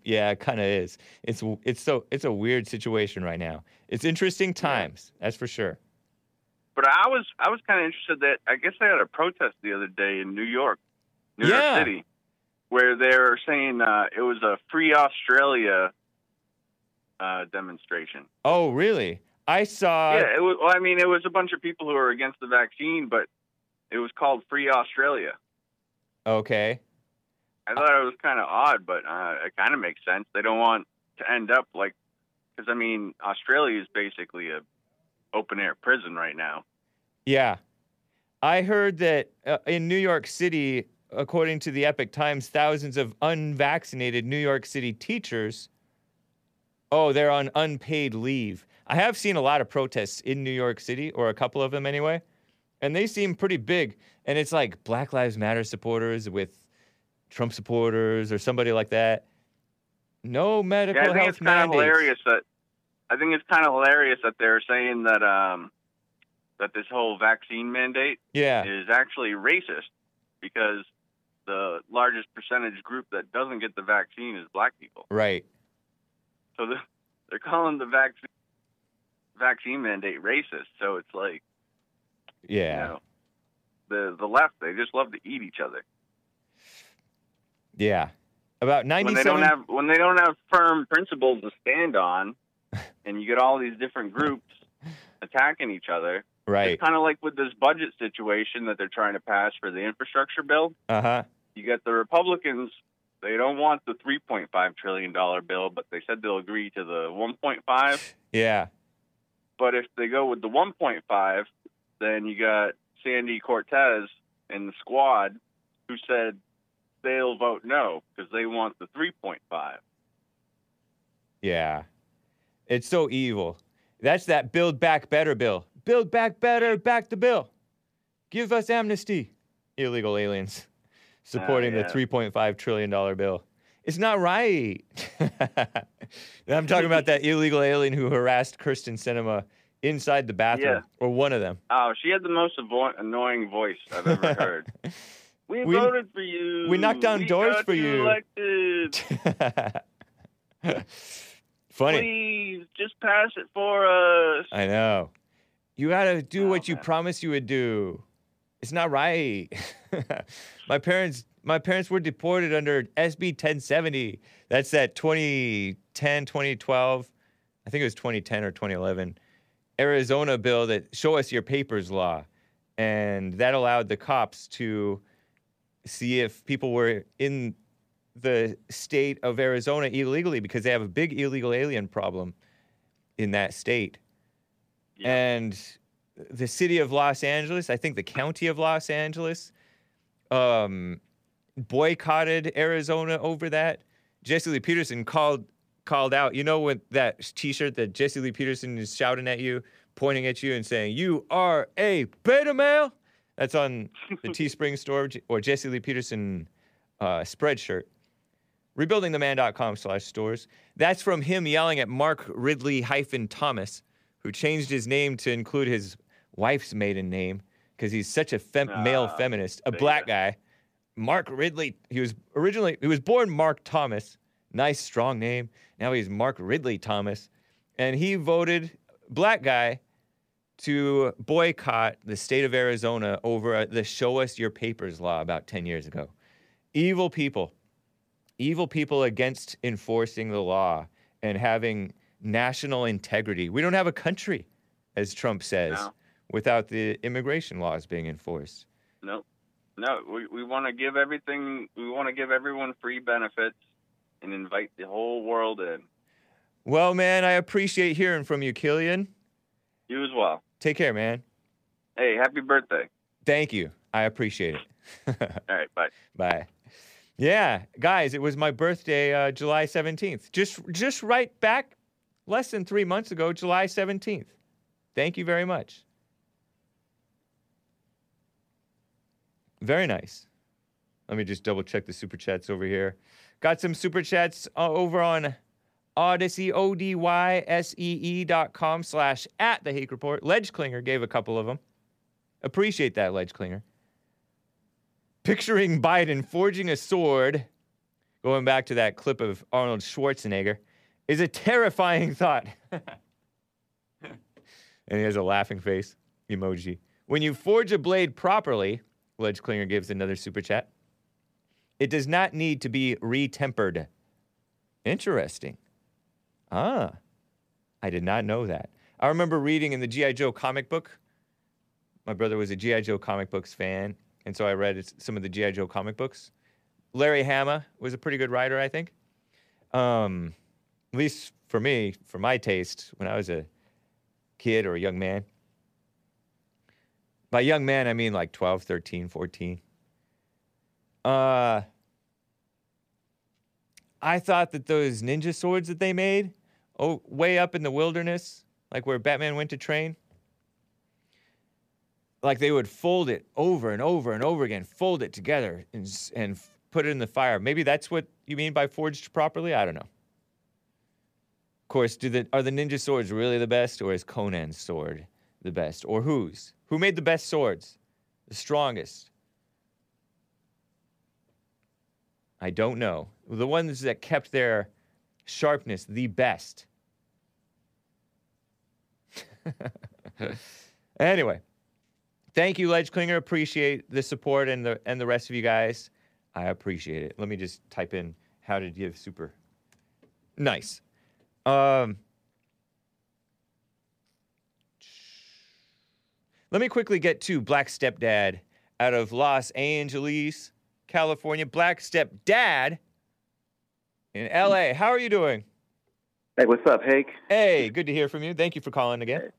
Yeah, it kind of is. It's a weird situation right now. It's interesting times, that's for sure. But I was kind of interested that I guess they had a protest the other day in New York City, where they're saying it was a Free Australia demonstration. Oh, really? I saw. Yeah, it was. Well, I mean, it was a bunch of people who were against the vaccine, but it was called Free Australia. Okay. I thought it was kind of odd, but it kind of makes sense. They don't want to end up like, because I mean, Australia is basically a open-air prison right now. Yeah. I heard that in New York City, according to the Epoch Times, thousands of unvaccinated New York City teachers, they're on unpaid leave. I have seen a lot of protests in New York City, or a couple of them anyway, and they seem pretty big. And it's like Black Lives Matter supporters with Trump supporters or somebody like that. No medical health mandates. I think it's kind of hilarious that they're saying that that this whole vaccine mandate is actually racist, because the largest percentage group that doesn't get the vaccine is black people. Right. So They're calling the vaccine mandate racist. So it's like, yeah, you know, the left, they just love to eat each other. Yeah. About 97 when they don't have firm principles to stand on, and you get all these different groups attacking each other. Right. It's kind of like with this budget situation that they're trying to pass for the infrastructure bill. Uh-huh. You got the Republicans, they don't want the $3.5 trillion bill, but they said they'll agree to the 1.5. Yeah. But if they go with the 1.5, then you got Sandy Cortez and the squad who said they'll vote no because they want the 3.5. Yeah. It's so evil. That's that Build Back Better bill. Build Back Better, back the bill. Give us amnesty. Illegal aliens supporting the $3.5 trillion bill. It's not right. I'm talking about that illegal alien who harassed Kyrsten Sinema inside the bathroom, or one of them. Oh, she had the most annoying voice I've ever heard. We voted for you. We knocked down doors for you. Elected. Funny. Please, just pass it for us. I know. You gotta do what you promised you would do. It's not right. My parents were deported under SB 1070. That's that 2010, 2012. I think it was 2010 or 2011. Arizona bill that show us your papers law. And that allowed the cops to see if people were in the state of Arizona illegally because they have a big illegal alien problem in that state. And the city of Los Angeles, I think the county of Los Angeles, boycotted Arizona over that. Jesse Lee Peterson called out, you know, with that T-shirt that Jesse Lee Peterson is shouting at you, pointing at you and saying, you are a beta male. That's on the Teespring store or Jesse Lee Peterson spreadshirt. Rebuildingtheman.com/stores. That's from him yelling at Mark Ridley-Thomas. Who changed his name to include his wife's maiden name because he's such a male feminist, a black guy. Mark Ridley, he was born Mark Thomas, nice strong name. Now he's Mark Ridley-Thomas, and he voted black guy to boycott the state of Arizona over the "Show Us Your Papers" law about 10 years ago. Evil people against enforcing the law and having national integrity. We don't have a country, as Trump says, without the immigration laws being enforced. No. We want to give everything. We want to give everyone free benefits and invite the whole world in. Well, man, I appreciate hearing from you, Killian. You as well. Take care, man. Hey, happy birthday. Thank you. I appreciate it. All right. Bye. Bye. Yeah, guys, it was my birthday, July 17th. Just right back. Less than 3 months ago, July 17th. Thank you very much. Very nice. Let me just double check the super chats over here. Got some super chats over on Odyssey, odyssee.com/@TheHakeReport. Ledgeclinger gave a couple of them. Appreciate that, Ledgeclinger. Picturing Biden forging a sword, going back to that clip of Arnold Schwarzenegger, is a terrifying thought. And he has a laughing face emoji. When you forge a blade properly, Ledgeclinger gives another super chat, it does not need to be retempered. Interesting. Ah, I did not know that. I remember reading in the G.I. Joe comic book. My brother was a G.I. Joe comic books fan, and so I read some of the G.I. Joe comic books. Larry Hama was a pretty good writer, I think. At least for me, for my taste, when I was a kid or a young man. By young man, I mean like 12, 13, 14. I thought that those ninja swords that they made, way up in the wilderness, like where Batman went to train, like they would fold it over and over and over again, fold it together and put it in the fire. Maybe that's what you mean by forged properly? I don't know. Course, are the ninja swords really the best, or is Conan's sword the best, or whose? Who made the best swords, the strongest? I don't know. The ones that kept their sharpness the best Anyway, thank you, Ledge Klinger. Appreciate the support and the rest of you guys. I appreciate it. Let me just type in how to give super. Nice. Let me quickly get to Black Stepdad out of Los Angeles, California. Black Stepdad in LA. How are you doing? Hey, what's up, Hake? Hey, good to hear from you. Thank you for calling again.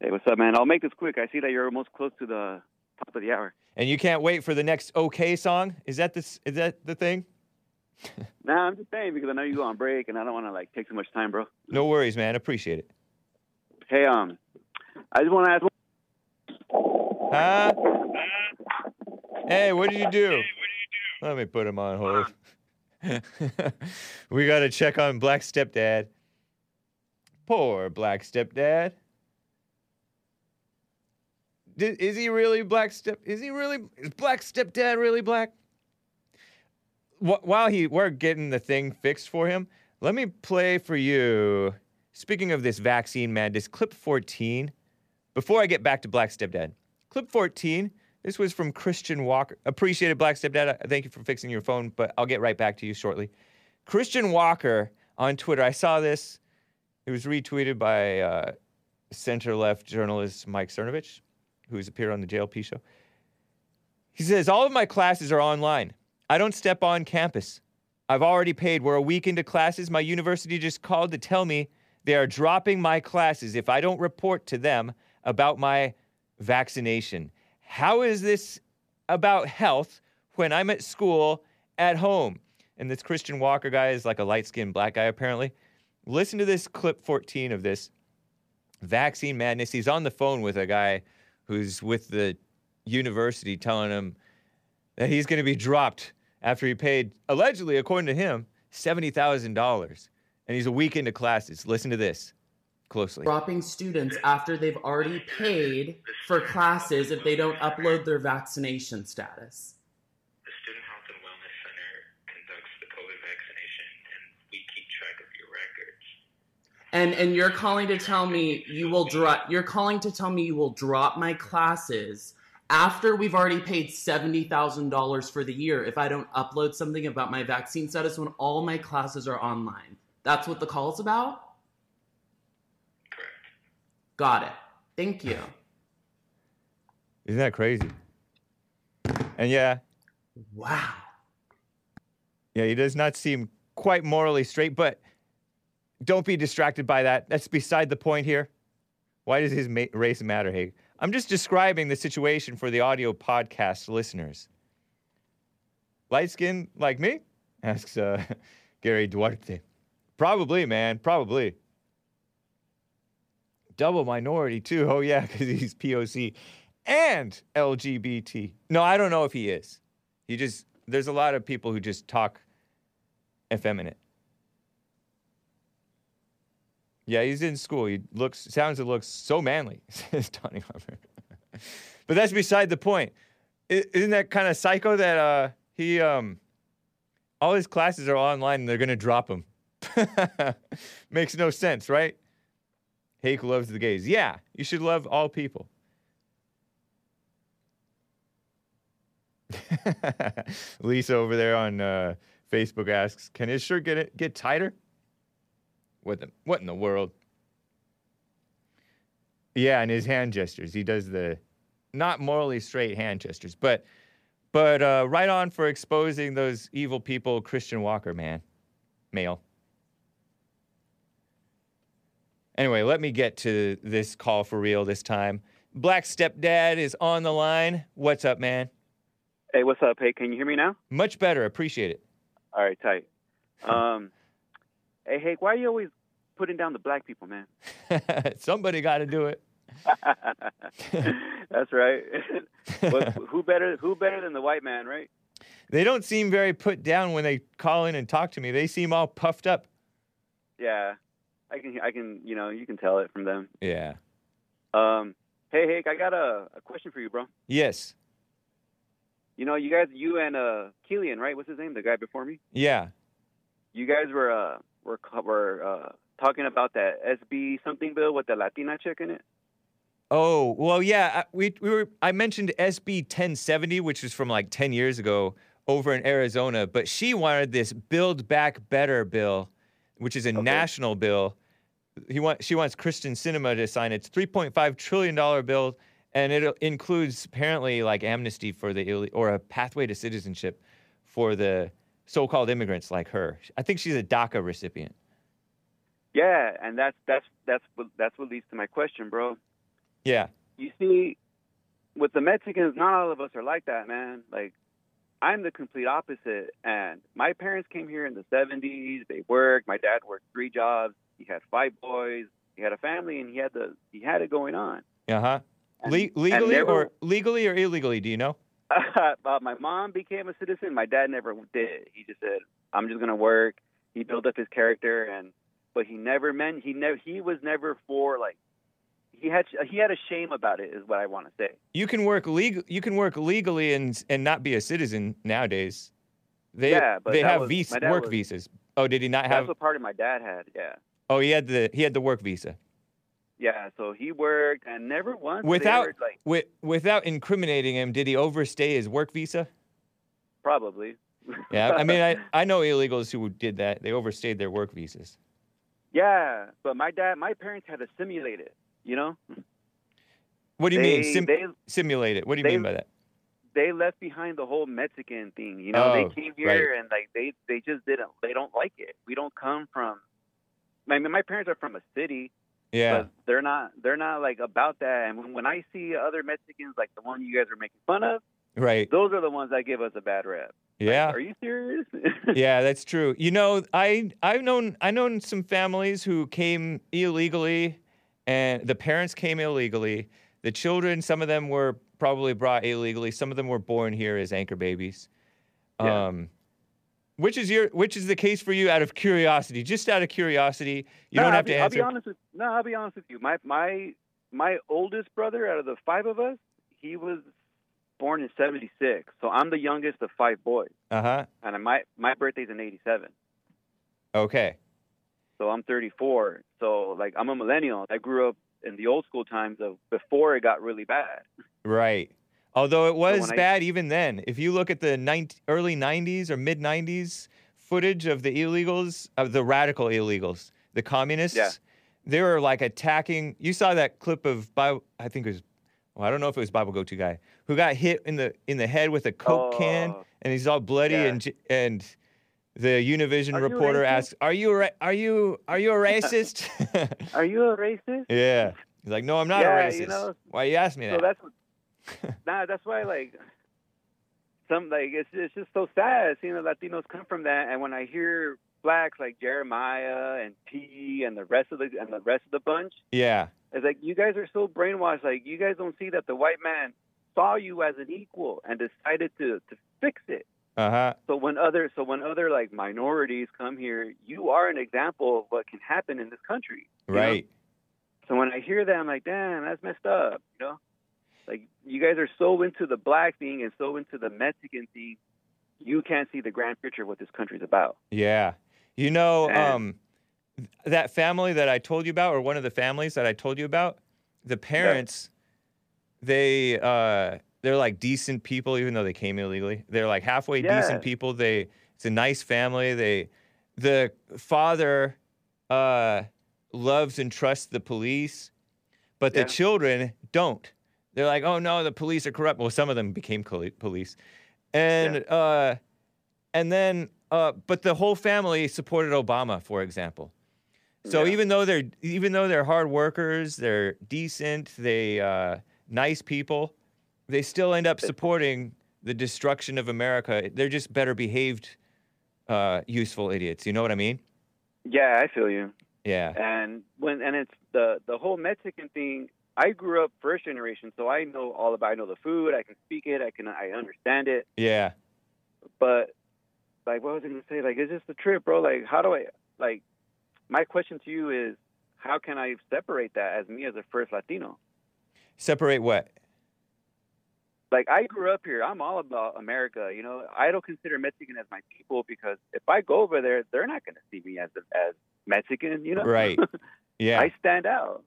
Hey, what's up, man? I'll make this quick. I see that you're almost close to the top of the hour. And you can't wait for the next OK song? Is that the thing? Nah, I'm just saying because I know you go on break and I don't want to take too much time, bro. No worries, man. Appreciate it. Hey, I just want to ask one. Huh? Hey, what did you do? Let me put him on hold. We got to check on Black Stepdad. Poor Black Stepdad. Is he really Black Step? Is Black Stepdad really black? While we're getting the thing fixed for him, let me play for you, speaking of this vaccine madness, clip 14. Before I get back to Black Stepdad, clip 14, this was from Christian Walker. Appreciated, Black Stepdad. Thank you for fixing your phone, but I'll get right back to you shortly. Christian Walker on Twitter. I saw this. It was retweeted by center-left journalist Mike Cernovich, who's appeared on the JLP show. He says, all of my classes are online. I don't step on campus. I've already paid. We're a week into classes. My university just called to tell me they are dropping my classes if I don't report to them about my vaccination. How is this about health when I'm at school at home? And this Christian Walker guy is like a light-skinned black guy, apparently. Listen to this clip 14 of this vaccine madness. He's on the phone with a guy who's with the university telling him that he's going to be dropped after he paid, allegedly, according to him, $70,000. And he's a week into classes. Listen to this closely. Dropping students after they've already paid for classes if they don't upload their vaccination status. The Student Health and Wellness Center conducts the COVID vaccination, and we keep track of your records. And you're calling to tell me you will drop my classes after we've already paid $70,000 for the year if I don't upload something about my vaccine status when all my classes are online. That's what the call's about? Correct. Got it. Thank you. Isn't that crazy? And yeah. Wow. Yeah, he does not seem quite morally straight, but don't be distracted by that. That's beside the point here. Why does his race matter, Hake? I'm just describing the situation for the audio podcast listeners. Light skin like me? Asks Gary Duarte. Probably, man. Probably. Double minority, too. Oh, yeah, because he's POC and LGBT. No, I don't know if he is. There's a lot of people who just talk effeminate. Yeah, he's in school. He sounds and looks so manly, says Donnie Glover. But that's beside the point. Isn't that kind of psycho that he all his classes are online and they're going to drop him? Makes no sense, right? Hake loves the gays. Yeah, you should love all people. Lisa over there on Facebook asks, can his shirt get tighter? What in the world? Yeah, and his hand gestures. He does the not morally straight hand gestures. But right on for exposing those evil people, Christian Walker, man. Male. Anyway, let me get to this call for real this time. Black Stepdad is on the line. What's up, man? Hey, what's up? Hey, can you hear me now? Much better. Appreciate it. All right, tight. Hey, Hake, why are you always putting down the black people, man? Somebody got to do it. That's right. Well, who better than the white man, right? They don't seem very put down when they call in and talk to me. They seem all puffed up. Yeah. I can, you can tell it from them. Yeah. Hey, Hake, I got a question for you, bro. Yes. You and Killian, right? What's his name? The guy before me? Yeah. You guys were talking about that SB something bill with the Latina chick in it? Oh, well, yeah. I mentioned SB 1070, which was from like 10 years ago over in Arizona. But she wanted this Build Back Better bill, which is a national bill. She wants Kyrsten Sinema to sign. It's $3.5 trillion bill, and it includes apparently like amnesty for or a pathway to citizenship for the so-called immigrants like her. I think she's a DACA recipient. Yeah, and that's what leads to my question, bro. Yeah. You see, with the Mexicans, not all of us are like that, man. Like, I'm the complete opposite. And my parents came here in the 70s. They worked. My dad worked 3 jobs. He had 5 boys. He had a family, and he had it going on. Uh-huh. Legally or illegally, do you know? My mom became a citizen. My dad never did. He just said, "I'm just gonna work." He built up his character, but he never meant. He was never for like. He had a shame about it, is what I want to say. You can work legally and not be a citizen nowadays. They have work visas. Oh, did he not have? That's what part of my dad had. Yeah. Oh, he had the work visa. Yeah, so he worked and never once without incriminating him. Did he overstay his work visa? Probably. Yeah, I mean, I know illegals who did that. They overstayed their work visas. Yeah, but my parents had to simulate it. You know? What do you mean? Simulate it. What do you mean by that? They left behind the whole Mexican thing. You know, they came here and like they just didn't. They don't like it. We don't come from. I mean, my parents are from a city. Yeah. But they're not like about that. And when I see other Mexicans like the one you guys are making fun of, right? Those are the ones that give us a bad rep. Yeah. Like, are you serious? Yeah, that's true. You know, I've known some families who came illegally. And the parents came illegally. The children, some of them were probably brought illegally. Some of them were born here as anchor babies. Yeah. Which is the case for you? Out of curiosity, just out of curiosity, you don't have to answer. I'll be honest with you. My oldest brother out of the 5 of us, he was born in '76. So I'm the youngest of 5 boys. Uh huh. And my birthday's in '87. Okay. So I'm 34. So, like, I'm a millennial. I grew up in the old school times of before it got really bad. Right. Although it was bad even then. If you look at the early 90s or mid-90s footage of the illegals, of the radical illegals, the communists, they were, like, attacking. You saw that clip of, I don't know if it was Bible Go-To guy, who got hit in the head with a Coke can, and he's all bloody and the Univision reporter asks, "Are you a racist? Are you a racist?" Yeah, he's like, "No, I'm not a racist. You know, why you ask me that?" So that's why it's just so sad seeing the Latinos come from that. And when I hear blacks like Jeremiah and T and the rest of the bunch, yeah, it's like you guys are so brainwashed. Like you guys don't see that the white man saw you as an equal and decided to fix it. Uh-huh. So when other like minorities come here, you are an example of what can happen in this country. Right. Know? So when I hear that, I'm like, damn, that's messed up. You know, like you guys are so into the black thing and so into the Mexican thing, you can't see the grand picture of what this country's about. Yeah. You know, that family that I told you about, or one of the families that I told you about, the parents, they're like decent people, even though they came illegally. They're like halfway decent people. It's a nice family. The father loves and trusts the police, but the children don't. They're like, oh no, the police are corrupt. Well, some of them became police, and then the whole family supported Obama, for example. So even though they're hard workers, they're decent, they nice people. They still end up supporting the destruction of America. They're just better behaved, useful idiots. You know what I mean? Yeah, I feel you. Yeah. And it's the whole Mexican thing. I grew up first generation, so I know all about. I know the food. I can speak it. I understand it. Yeah. But like, what was I gonna say? Like, it's just a trip, bro. Like, how do I? Like, my question to you is, how can I separate that as me as a first Latino? Separate what? Like, I grew up here. I'm all about America, you know. I don't consider Mexican as my people because if I go over there, they're not going to see me as Mexican, you know? Right. Yeah. I stand out.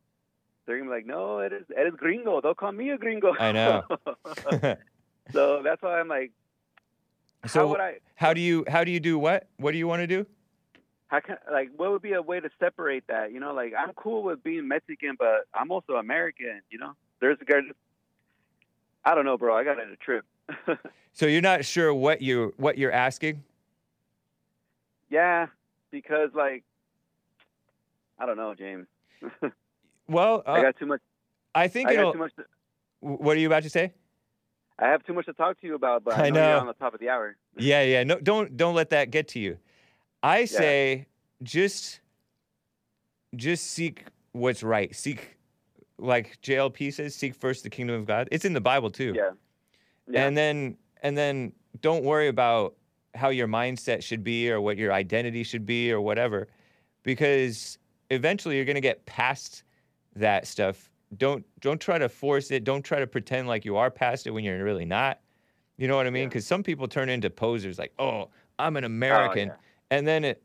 They're going to be like, no, it is gringo. Don't call me a gringo. I know. So that's why I'm like, how do you do what? What do you want to do? What would be a way to separate that? You know, like, I'm cool with being Mexican, but I'm also American, you know? There's a guy, I don't know, bro. I got on a trip. So you're not sure what you're asking? Yeah, because, like, I don't know, James. Well, I got too much. I think it'll. What are you about to say? I have too much to talk to you about, but I know you're on the top of the hour. Yeah. No, don't let that get to you. I say just seek what's right. Seek, like JLP says, seek first the kingdom of God. It's in the Bible too. Yeah. And then don't worry about how your mindset should be or what your identity should be or whatever, because eventually you're going to get past that stuff. Don't try to force it. Don't try to pretend like you are past it when you're really not. You know what I mean? Because some people turn into posers, like, oh, I'm an American. Oh, yeah. And then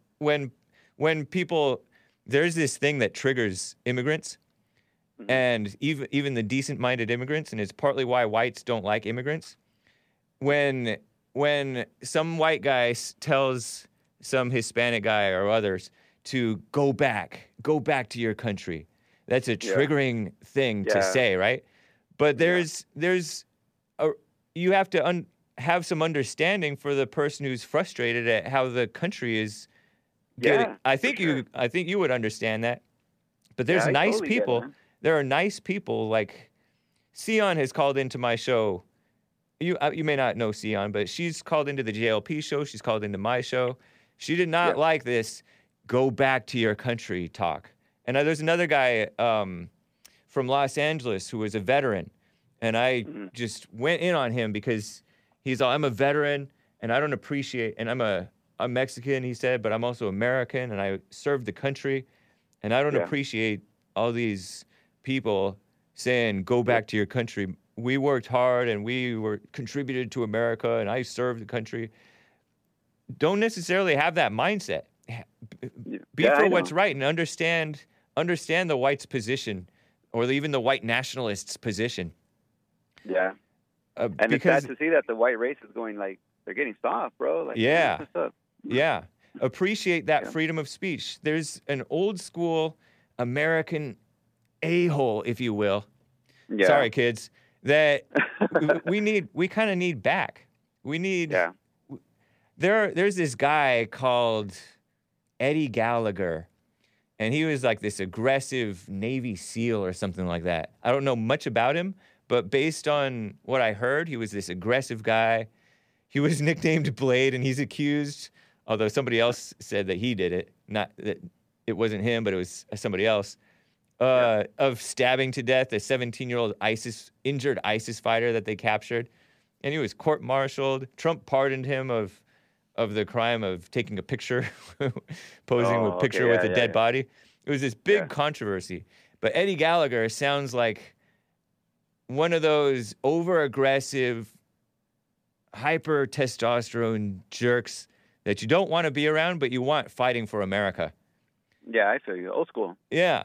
when people, there's this thing that triggers immigrants, mm-hmm. and even the decent-minded immigrants, and it's partly why whites don't like immigrants. When some white guy tells some Hispanic guy or others to go back to your country, that's a triggering thing to say, right? But you have to have some understanding for the person who's frustrated at how the country is getting. I think you would understand that. But there's nice people. There are nice people. Like Sion has called into my show. You may not know Sion, but she's called into the JLP show. She's called into my show. She did not like this go back to your country talk. And there's another guy from Los Angeles who was a veteran. And I just went in on him because he's all, I'm a veteran, and I don't appreciate, and I'm Mexican, he said, but I'm also American, and I served the country, and I don't appreciate all these people saying, go back to your country. We worked hard, and we were contributed to America, and I served the country. Don't necessarily have that mindset. Be for what's right, and understand the white's position, or even the white nationalist's position. Yeah. And because, it's sad to see that the white race is going, like, they're getting soft, bro. Like, what's up? Yeah. Appreciate that freedom of speech. There's an old school American a-hole, if you will. Yeah. Sorry, kids. That we kind of need back. We need. Yeah. There's this guy called Eddie Gallagher, and he was like this aggressive Navy SEAL or something like that. I don't know much about him. But based on what I heard, he was this aggressive guy. He was nicknamed Blade, and he's accused, although somebody else said that he did it, not that it wasn't him, but it was somebody else, of stabbing to death a 17-year-old injured ISIS fighter that they captured. And he was court-martialed. Trump pardoned him of the crime of taking a picture, posing with a dead body. It was this big controversy. But Eddie Gallagher sounds like one of those over-aggressive, hyper-testosterone jerks that you don't want to be around, but you want fighting for America. Yeah, I feel you. Old school. Yeah.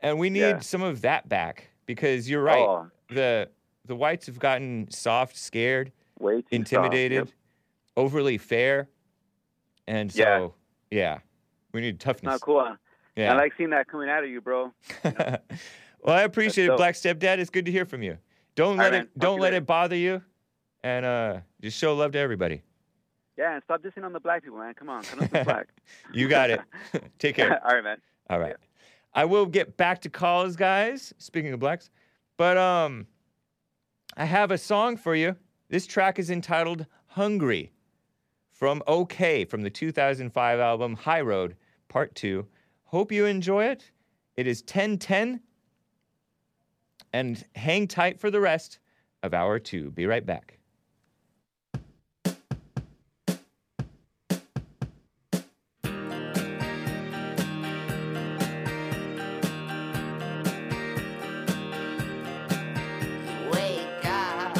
And we need some of that back, because you're right. Oh. The whites have gotten soft, scared, way too intimidated, soft. Yep. Overly fair. And so, we need toughness. Not cool. Huh? Yeah. I like seeing that coming out of you, bro. You know? Well, I appreciate it, Black Stepdad. It's good to hear from you. Don't let it bother you, and just show love to everybody. Yeah, and stop dissing on the black people, man. Come on, come on, black. You got it. Take care. All right, man. All right. I will get back to calls, guys. Speaking of blacks, but I have a song for you. This track is entitled "Hungry" from OK, from the 2005 album High Road Part 2. Hope you enjoy it. It is 10:10. And hang tight for the rest of Hour 2. Be right back. Wake up,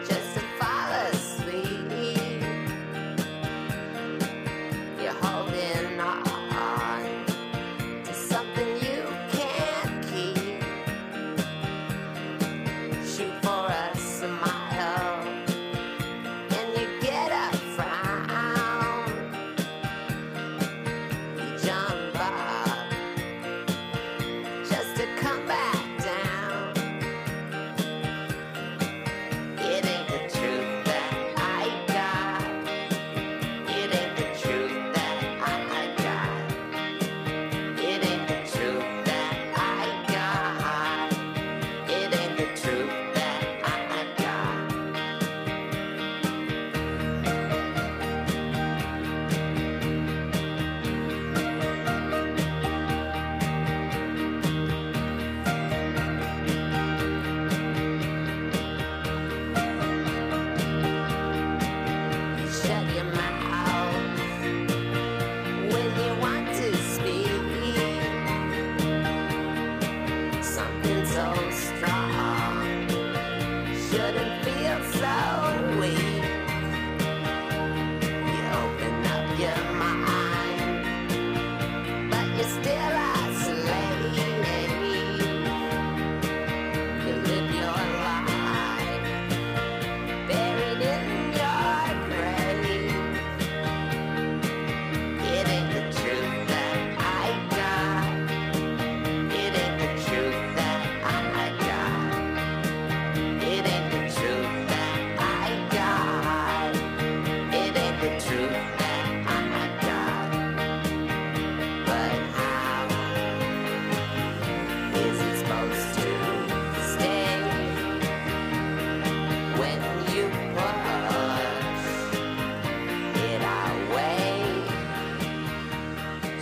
just to fall asleep. You're holding on.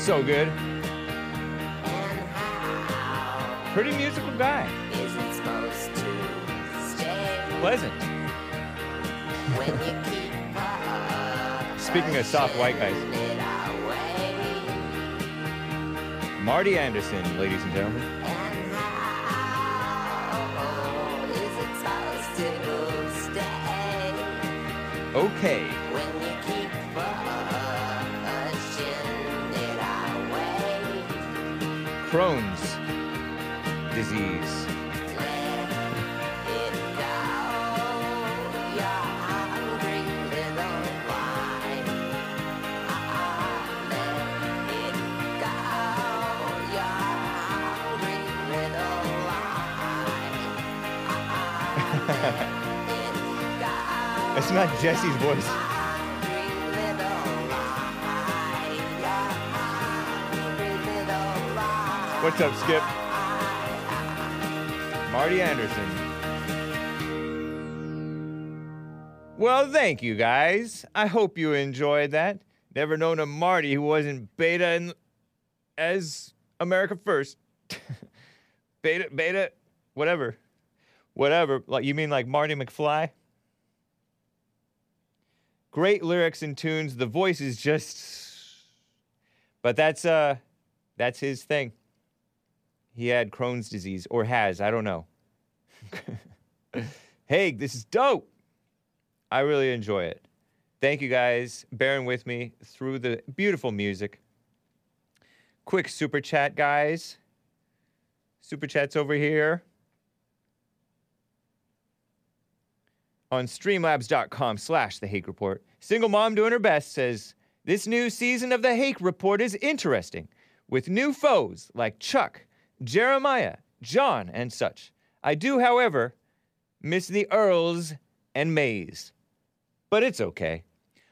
so good. Pretty musical guy. Isn't supposed to stay pleasant. When you keep speaking of soft white guys. Marty Anderson, ladies and gentlemen. And how is it supposed to stay? Okay. When you keep pushing it away. Crohn's disease. Let it go. You're hungry little wine. Let it go. You're hungry little wine. Let it go. It's not Jesse's voice. Hungry little wine. You're hungry little wine. What's up, Skip? Marty Anderson. Well, thank you guys. I hope you enjoyed that. Never known a Marty who wasn't beta in, as America First. beta, whatever. Whatever. Like, you mean like Marty McFly? Great lyrics and tunes. The voice is just... But that's his thing. He had Crohn's disease, or has, I don't know. Hey, this is dope. I really enjoy it. Thank you guys, bearing with me through the beautiful music. Quick super chat, guys. Super chat's over here. On streamlabs.com/The Hake Report. Single mom doing her best says, this new season of The Hake Report is interesting, with new foes like Chuck, Jeremiah, John, and such. I do, however, miss the Earls and Mays. But it's okay.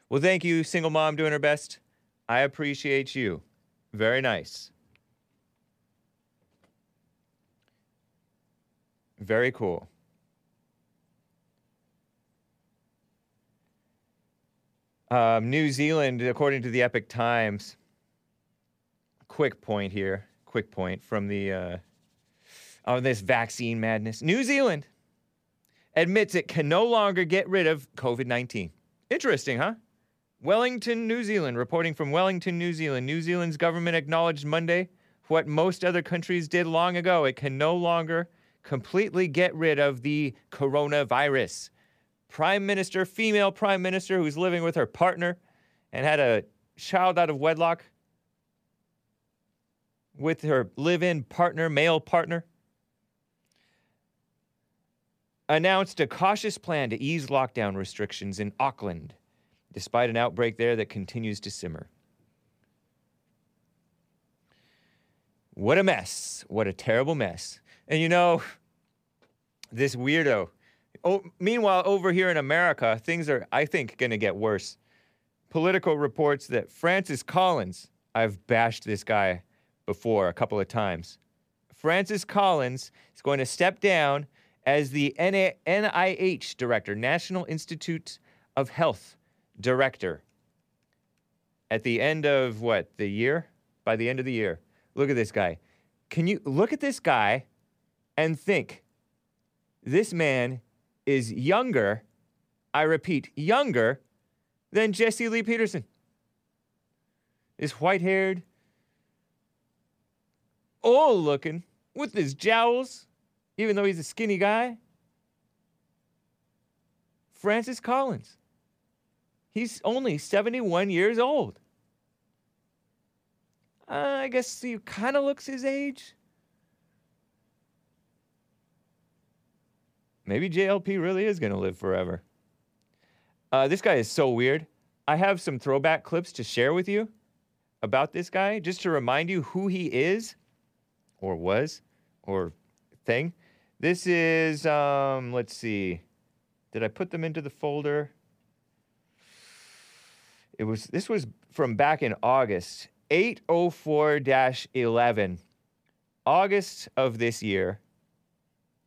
Well, thank you, single mom doing her best. I appreciate you. Very nice. Very cool. New Zealand, according to the Epic Times. Quick point here. Quick point from the, this vaccine madness. New Zealand admits it can no longer get rid of COVID-19. Interesting, huh? Wellington, New Zealand, reporting from Wellington, New Zealand. New Zealand's government acknowledged Monday what most other countries did long ago. It can no longer completely get rid of the coronavirus. Prime Minister, female Prime Minister who's living with her partner and had a child out of wedlock with her live-in partner, male partner, announced a cautious plan to ease lockdown restrictions in Auckland, despite an outbreak there that continues to simmer. What a mess. What a terrible mess. And you know, this weirdo. Oh, meanwhile, over here in America, things are, I think, going to get worse. Politico reports that Francis Collins, I've bashed this guy before a couple of times. Francis Collins is going to step down as the NIH director, National Institute of Health director, at the end of what, the year? By the end of the year. Look at this guy. Can you look at this guy and think, this man is younger, I repeat, younger than Jesse Lee Peterson. Is white-haired, old looking, with his jowls, even though he's a skinny guy. Francis Collins. He's only 71 years old. I guess he kind of looks his age. Maybe JLP really is going to live forever. This guy is so weird. I have some throwback clips to share with you about this guy, just to remind you who he is. Or was, or thing. This is, let's see. Did I put them into the folder? It was, this was from back in August, 804-11. August of this year,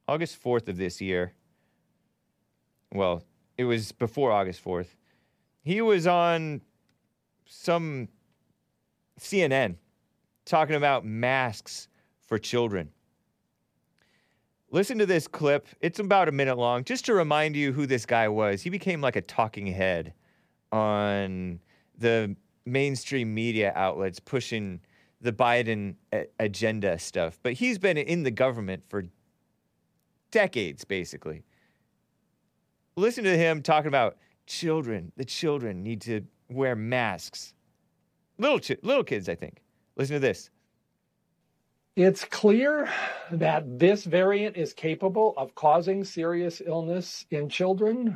August 4th of this year. Well, it was before August 4th. He was on some CNN talking about masks for children. Listen to this clip. It's about a minute long, just to remind you who this guy was. He became like a talking head on the mainstream media outlets pushing the Biden agenda stuff. But he's been in the government for decades, basically. Listen to him talking about children. The children need to wear masks. Little kids, I think. Listen to this. It's clear that this variant is capable of causing serious illness in children.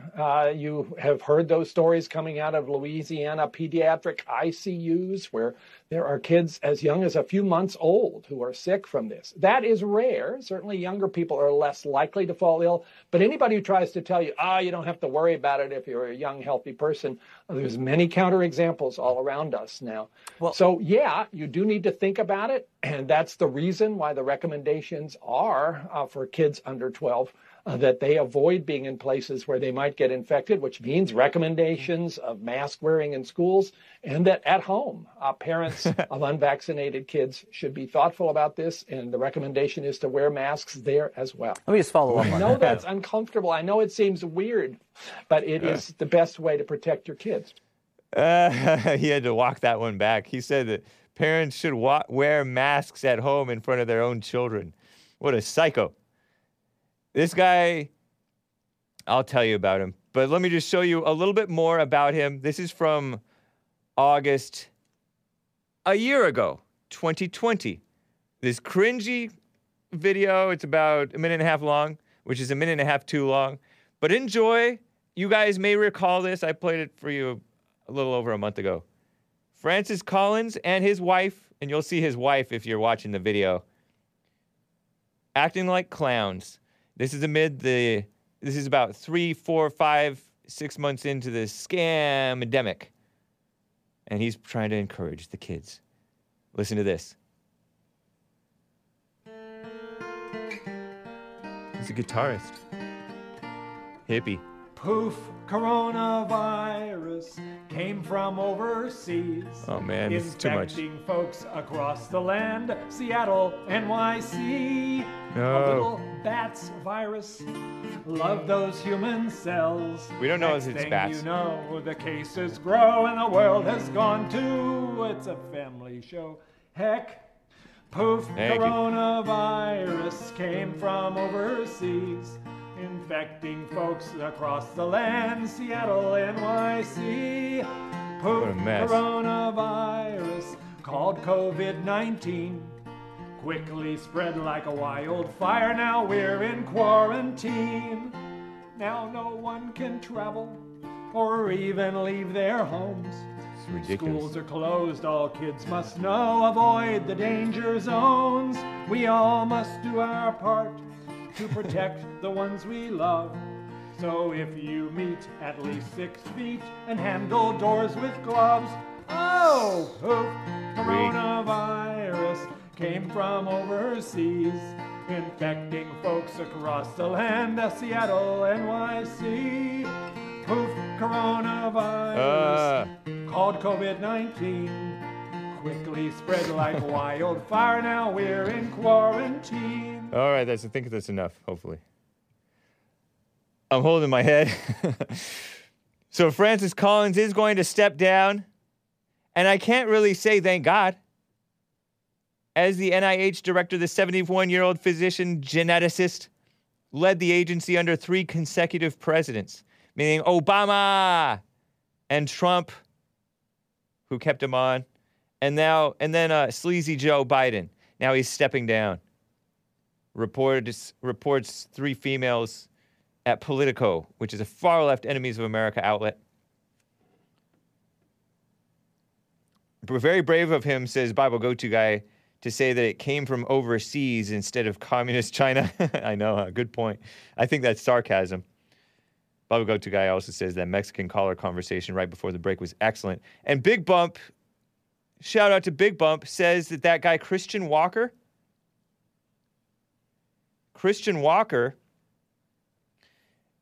You have heard those stories coming out of Louisiana pediatric ICUs where there are kids as young as a few months old who are sick from this. That is rare. Certainly younger people are less likely to fall ill. But anybody who tries to tell you, you don't have to worry about it if you're a young, healthy person, there's many counterexamples all around us now. Well, so, yeah, you do need to think about it. And that's the reason why the recommendations are for kids under 12 that they avoid being in places where they might get infected, which means recommendations of mask wearing in schools, and that at home, parents of unvaccinated kids should be thoughtful about this, and the recommendation is to wear masks there as well. Let me just follow up on that. I know that's uncomfortable. I know it seems weird, but it is the best way to protect your kids. He had to walk that one back. He said that parents should wear masks at home in front of their own children. What a psycho. This guy, I'll tell you about him, but let me just show you a little bit more about him. This is from August, a year ago, 2020. This cringy video, it's about a minute and a half long, which is a minute and a half too long, but enjoy. You guys may recall this. I played it for you a little over a month ago. Francis Collins and his wife, and you'll see his wife if you're watching the video, acting like clowns. This is this is about 3, 4, 5, 6 months into the scam-endemic. And he's trying to encourage the kids. Listen to this. He's a guitarist. Hippie. Poof, coronavirus came from overseas. Oh man, this is too much. Infecting folks across the land, Seattle, NYC. No. A little bats virus. Love those human cells. We don't know if it's bats. You know, the cases grow and the world has gone too. It's a family show. Heck. Poof, coronavirus came from overseas. Infecting folks across the land, Seattle, NYC. Poof, what a mess. Coronavirus called COVID-19. Quickly spread like a wildfire. Now we're in quarantine. Now no one can travel or even leave their homes. It's ridiculous. Schools are closed. All kids must know. Avoid the danger zones. We all must do our part to protect the ones we love. So if you meet at least 6 feet and handle doors with gloves. Oh, poof, coronavirus came from overseas, infecting folks across the land, Seattle, NYC. Poof, coronavirus, called COVID-19, quickly spread like wildfire. Now we're in quarantine. All right, I think that's enough, hopefully. I'm holding my head. So Francis Collins is going to step down, and I can't really say thank God. As the NIH director, the 71-year-old physician geneticist led the agency under 3 consecutive presidents, meaning Obama and Trump, who kept him on, and then sleazy Joe Biden. Now he's stepping down. Reports 3 females at Politico, which is a far-left Enemies of America outlet. Very brave of him, says Bible go-to guy, to say that it came from overseas instead of communist China. I know, huh? Good point. I think that's sarcasm. Baba Gotu guy also says that Mexican caller conversation right before the break was excellent. And Big Bump, shout out to Big Bump, says that guy Christian Walker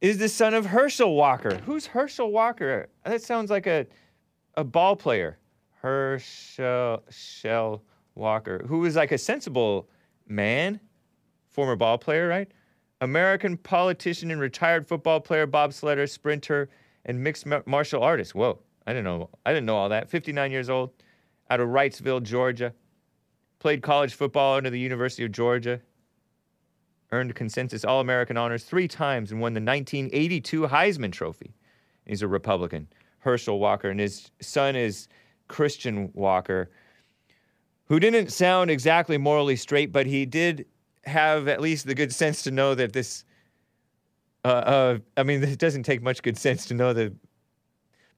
is the son of Herschel Walker. Who's Herschel Walker? That sounds like a ball player. Herschel Walker, who was like a sensible man, former ball player, right? American politician and retired football player, bobsledder, sprinter, and mixed martial artist. Whoa, I didn't know all that. 59 years old, out of Wrightsville, Georgia. Played college football under the University of Georgia. Earned consensus All-American honors 3 times and won the 1982 Heisman Trophy. He's a Republican, Herschel Walker, and his son is Christian Walker, who didn't sound exactly morally straight, but he did have at least the good sense to know that this, it doesn't take much good sense to know that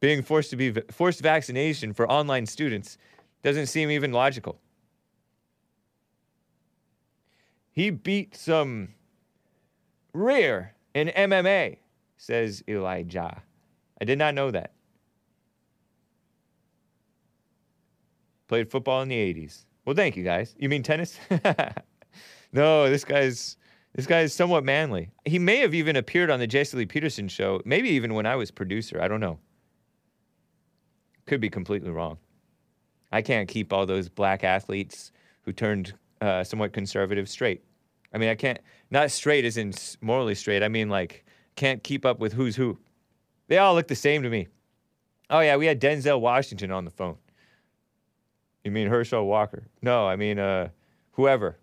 being forced vaccination for online students doesn't seem even logical. He beat some rear in MMA, says Elijah. I did not know that. Played football in the 80s. Well, thank you, guys. You mean tennis? No, this guy is somewhat manly. He may have even appeared on the Jesse Lee Peterson show, maybe even when I was producer. I don't know. Could be completely wrong. I can't keep all those black athletes who turned somewhat conservative straight. I mean, I can't, not straight as in morally straight. I mean, like, can't keep up with who's who. They all look the same to me. Oh, yeah, we had Denzel Washington on the phone. You mean Herschel Walker? No, I mean, whoever.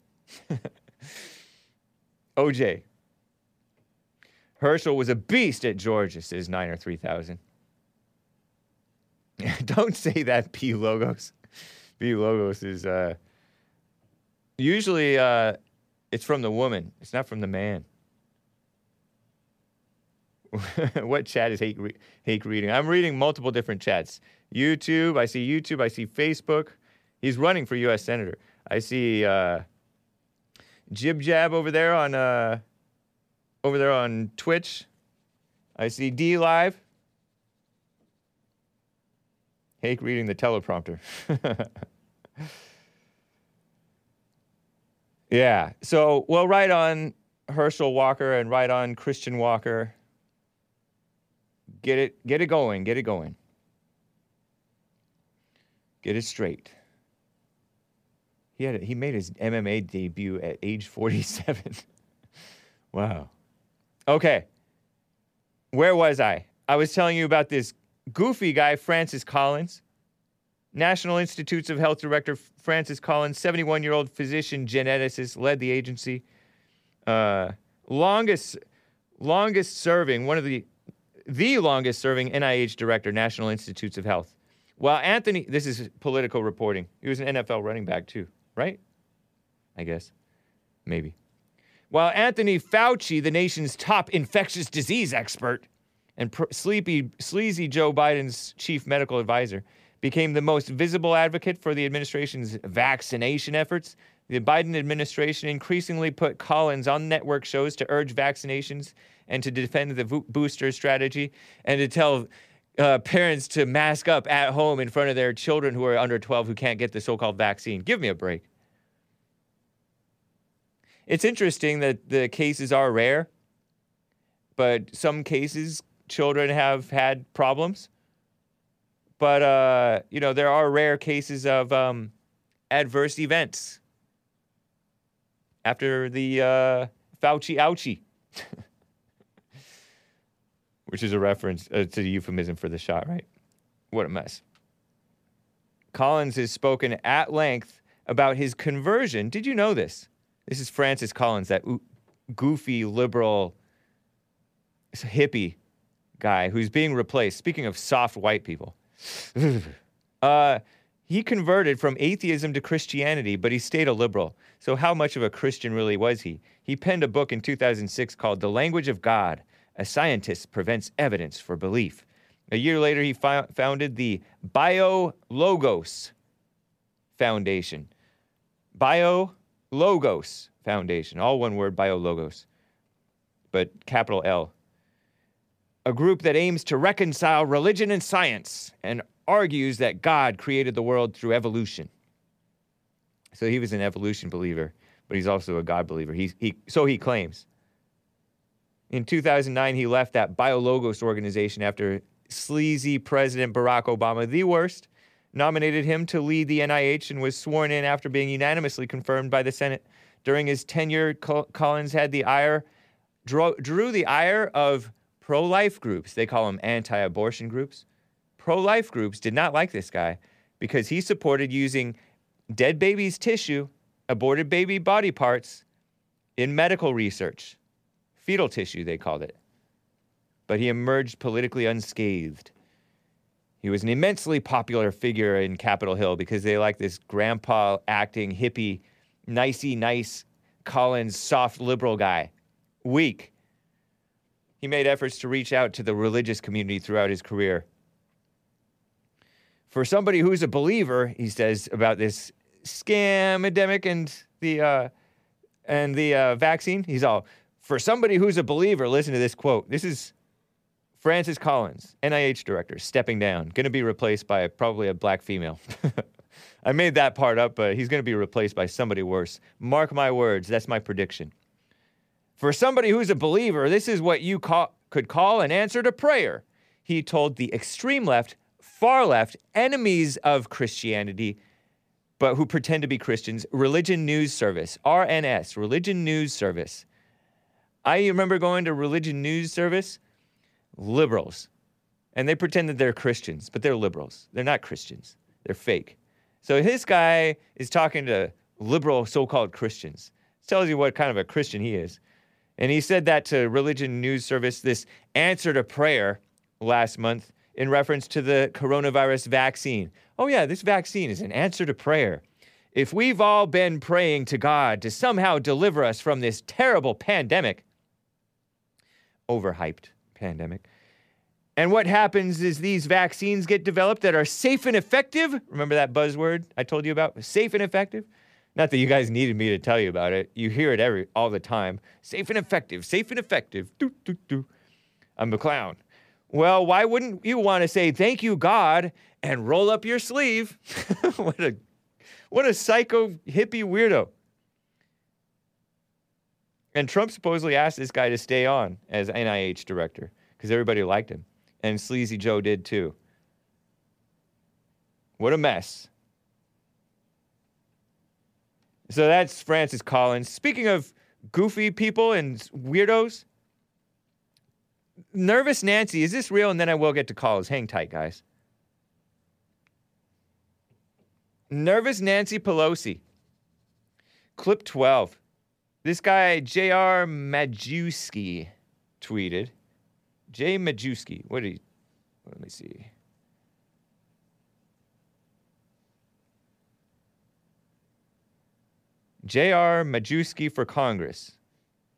OJ. Herschel was a beast at Georgia, says Niner 3000. Don't say that, P. Logos. P. Logos is, usually, it's from the woman. It's not from the man. What chat is Hake reading? I'm reading multiple different chats. YouTube. I see Facebook. He's running for U.S. Senator. I see, Jib Jab over there on Twitch. I see D Live. Hake reading the teleprompter. Yeah. So, well, right on Herschel Walker and right on Christian Walker. Get it going. Get it straight. He made his MMA debut at age 47. Wow. Okay. Where was I? I was telling you about this goofy guy, Francis Collins. National Institutes of Health Director Francis Collins, 71-year-old physician geneticist, led the agency. Longest serving, one of the longest serving NIH director, National Institutes of Health. While Anthony, this is political reporting. He was an NFL running back too, right? I guess, maybe. While Anthony Fauci, the nation's top infectious disease expert, and sleazy Joe Biden's chief medical advisor, became the most visible advocate for the administration's vaccination efforts. The Biden administration increasingly put Collins on network shows to urge vaccinations and to defend the booster strategy and to tell parents to mask up at home in front of their children who are under 12 who can't get the so-called vaccine. Give me a break. It's interesting that the cases are rare, but some cases children have had problems. But, there are rare cases of adverse events after the Fauci ouchie, which is a reference to the euphemism for the shot, right? What a mess. Collins has spoken at length about his conversion. Did you know this? This is Francis Collins, that goofy liberal hippie guy who's being replaced. Speaking of soft white people. He converted from atheism to Christianity, but he stayed a liberal. So how much of a Christian really was he? He penned a book in 2006 called The Language of God, A Scientist Prevents Evidence for Belief. A year later, he founded the BioLogos Foundation. BioLogos Foundation. All one word, BioLogos. But capital L. A group that aims to reconcile religion and science and argues that God created the world through evolution. So he was an evolution believer, but he's also a God believer. So he claims. In 2009, he left that BioLogos organization after sleazy President Barack Obama, the worst, nominated him to lead the NIH and was sworn in after being unanimously confirmed by the Senate. During his tenure, Collins had the ire, drew the ire of pro-life groups. They call them anti-abortion groups. Pro-life groups did not like this guy because he supported using dead babies' tissue, aborted baby body parts in medical research. Fetal tissue, they called it. But he emerged politically unscathed. He was an immensely popular figure in Capitol Hill because they liked this grandpa-acting, hippie, nicey-nice, Collins, soft liberal guy. Weak. He made efforts to reach out to the religious community throughout his career. For somebody who's a believer, he says about this scam-endemic and the vaccine, he's all, for somebody who's a believer, listen to this quote. This is Francis Collins, NIH director, stepping down. Going to be replaced by probably a black female. I made that part up, but he's going to be replaced by somebody worse. Mark my words, that's my prediction. For somebody who's a believer, this is what you could call an answer to prayer, he told the extreme left, far left, enemies of Christianity, but who pretend to be Christians, Religion News Service, RNS, Religion News Service. I remember going to Religion News Service, liberals, and they pretend that they're Christians, but they're liberals. They're not Christians. They're fake. So this guy is talking to liberal so-called Christians. It tells you what kind of a Christian he is. And he said that to Religion News Service, this answer to prayer last month in reference to the coronavirus vaccine. Oh yeah, this vaccine is an answer to prayer. If we've all been praying to God to somehow deliver us from this terrible pandemic, overhyped pandemic, and what happens is these vaccines get developed that are safe and effective. Remember that buzzword I told you about? Safe and effective. Not that you guys needed me to tell you about it. You hear it all the time. Safe and effective. Safe and effective. Doo, doo, doo. I'm a clown. Well, why wouldn't you want to say thank you, God, and roll up your sleeve? What a psycho hippie weirdo. And Trump supposedly asked this guy to stay on as NIH director because everybody liked him. And Sleazy Joe did too. What a mess. So that's Francis Collins. Speaking of goofy people and weirdos, Nervous Nancy, is this real? And then I will get to calls. Hang tight, guys. Nervous Nancy Pelosi. Clip 12. This guy, J.R. Majewski, tweeted. J. Majewski. Let me see. J.R. Majewski for Congress.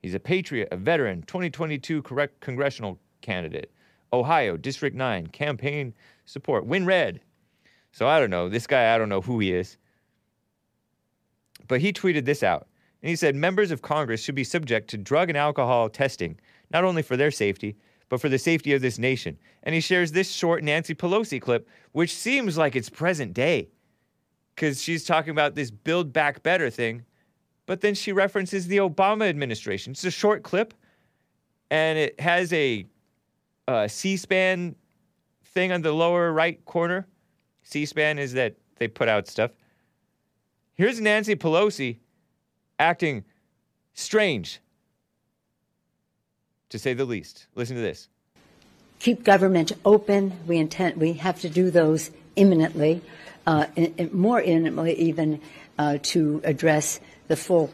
He's a patriot, a veteran, 2022 congressional candidate. Ohio, District 9, campaign support. Win red. So I don't know. This guy, I don't know who he is. But he tweeted this out. And he said, members of Congress should be subject to drug and alcohol testing, not only for their safety, but for the safety of this nation. And he shares this short Nancy Pelosi clip, which seems like it's present day. Because she's talking about this Build Back Better thing. But then she references the Obama administration. It's a short clip, and it has a C-SPAN thing on the lower right corner. C-SPAN is that they put out stuff. Here's Nancy Pelosi acting strange, to say the least. Listen to this. Keep government open. We have to do those imminently, more imminently even, to address the full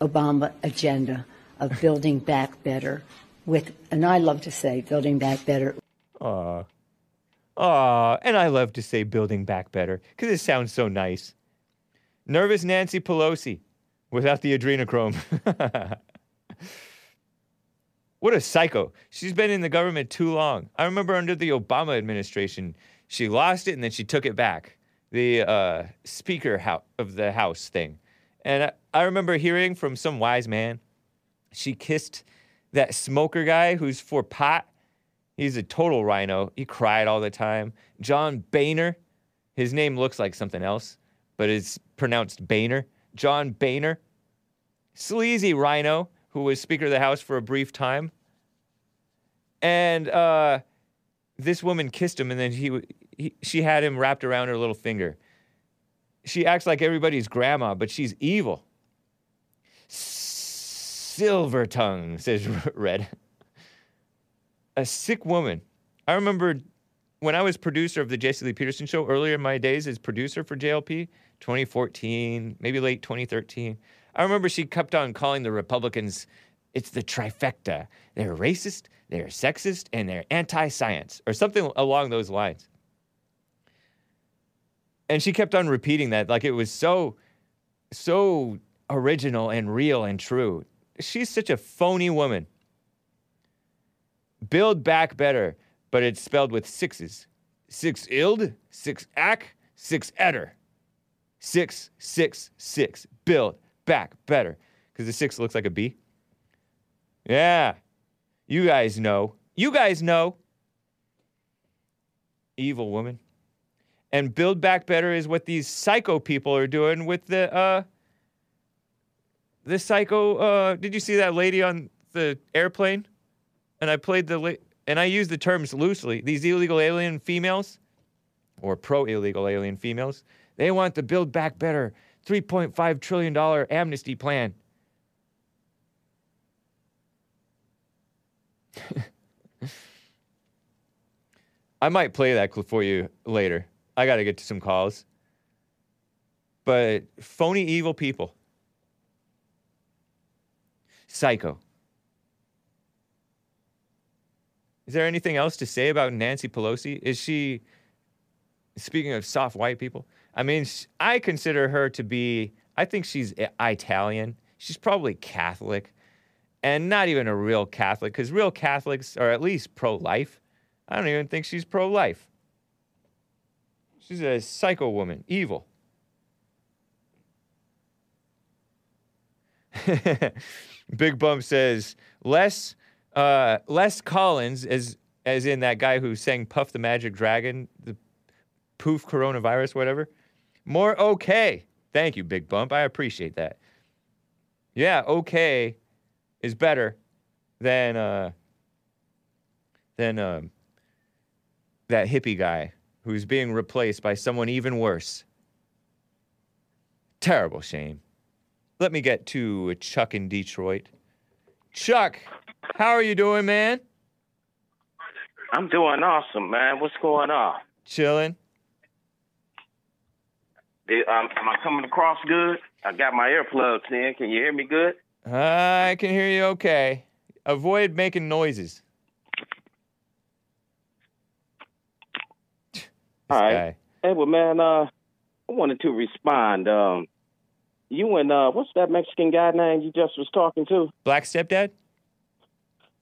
Obama agenda of building back better I love to say building back better because it sounds so nice. Nervous Nancy Pelosi without the adrenochrome. What a psycho. She's been in the government too long. I remember under the Obama administration, she lost it and then she took it back. The Speaker of the House thing. And I remember hearing from some wise man, she kissed that smoker guy who's for pot. He's a total rhino. He cried all the time. John Boehner. His name looks like something else, but it's pronounced Boehner. John Boehner. Sleazy rhino who was Speaker of the House for a brief time. And this woman kissed him, and then she had him wrapped around her little finger. She acts like everybody's grandma, but she's evil. Silver tongue, says Red. A sick woman. I remember when I was producer of the Jesse Lee Peterson show, earlier in my days as producer for JLP, 2014, maybe late 2013, I remember she kept on calling the Republicans, it's the trifecta. They're racist, they're sexist, and they're anti-science, or something along those lines. And she kept on repeating that, like it was so original and real and true. She's such a phony woman. Build back better, but it's spelled with sixes. Six ild, six ack, six etter. 666. Build back better. Because the six looks like a B. Yeah. You guys know. You guys know. Evil woman. And build back better is what these psycho people are doing with the psycho, did you see that lady on the airplane? And I played and I use the terms loosely. These illegal alien females, or pro-illegal alien females, they want the Build Back Better $3.5 trillion amnesty plan. I might play that clip for you later. I gotta get to some calls. But phony evil people. Psycho. Is there anything else to say about Nancy Pelosi? Is she, speaking of soft white people, I mean, I consider her to be, I think she's Italian. She's probably Catholic, and not even a real Catholic, because real Catholics are at least pro-life. I don't even think she's pro-life. She's a psycho woman, evil. Big Bump says, Les Collins, as in that guy who sang Puff the Magic Dragon, the poof coronavirus, whatever. More OK. Thank you, Big Bump. I appreciate that. Yeah, OK is better than that hippie guy who's being replaced by someone even worse. Terrible shame. Let me get to Chuck in Detroit. Chuck, how are you doing, man? I'm doing awesome, man. What's going on? Chilling. Am I coming across good? I got my earplugs in. Can you hear me good? I can hear you okay. Avoid making noises. All right. Hey, well, man, I wanted to respond. You and, what's that Mexican guy name you just was talking to? Black Stepdad?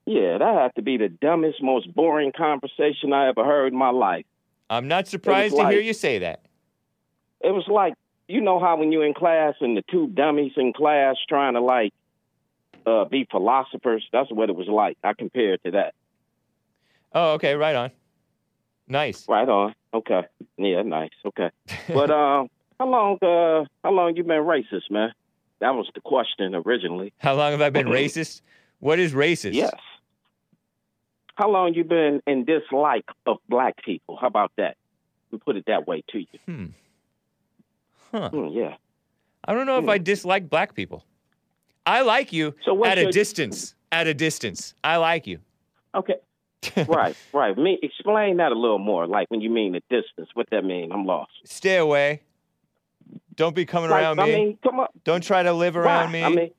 Yeah, that had to be the dumbest, most boring conversation I ever heard in my life. I'm not surprised to hear you say that. It was like, you know how when you're in class and the two dummies in class trying to, be philosophers? That's what it was like. I compared to that. Oh, okay, right on. Nice. Right on. Okay. Yeah, nice. Okay. But, How long you been racist, man? That was the question originally. How long have I been racist? What is racist? Yes. How long you been in dislike of black people? How about that? We put it that way to you. Yeah. I don't know if I dislike black people. I like you distance. At a distance. I like you. Okay. Right. Explain that a little more. Like when you mean a distance, what that mean? I'm lost. Stay away. Don't be coming around me. I mean, come on. Don't try to live around me. I mean,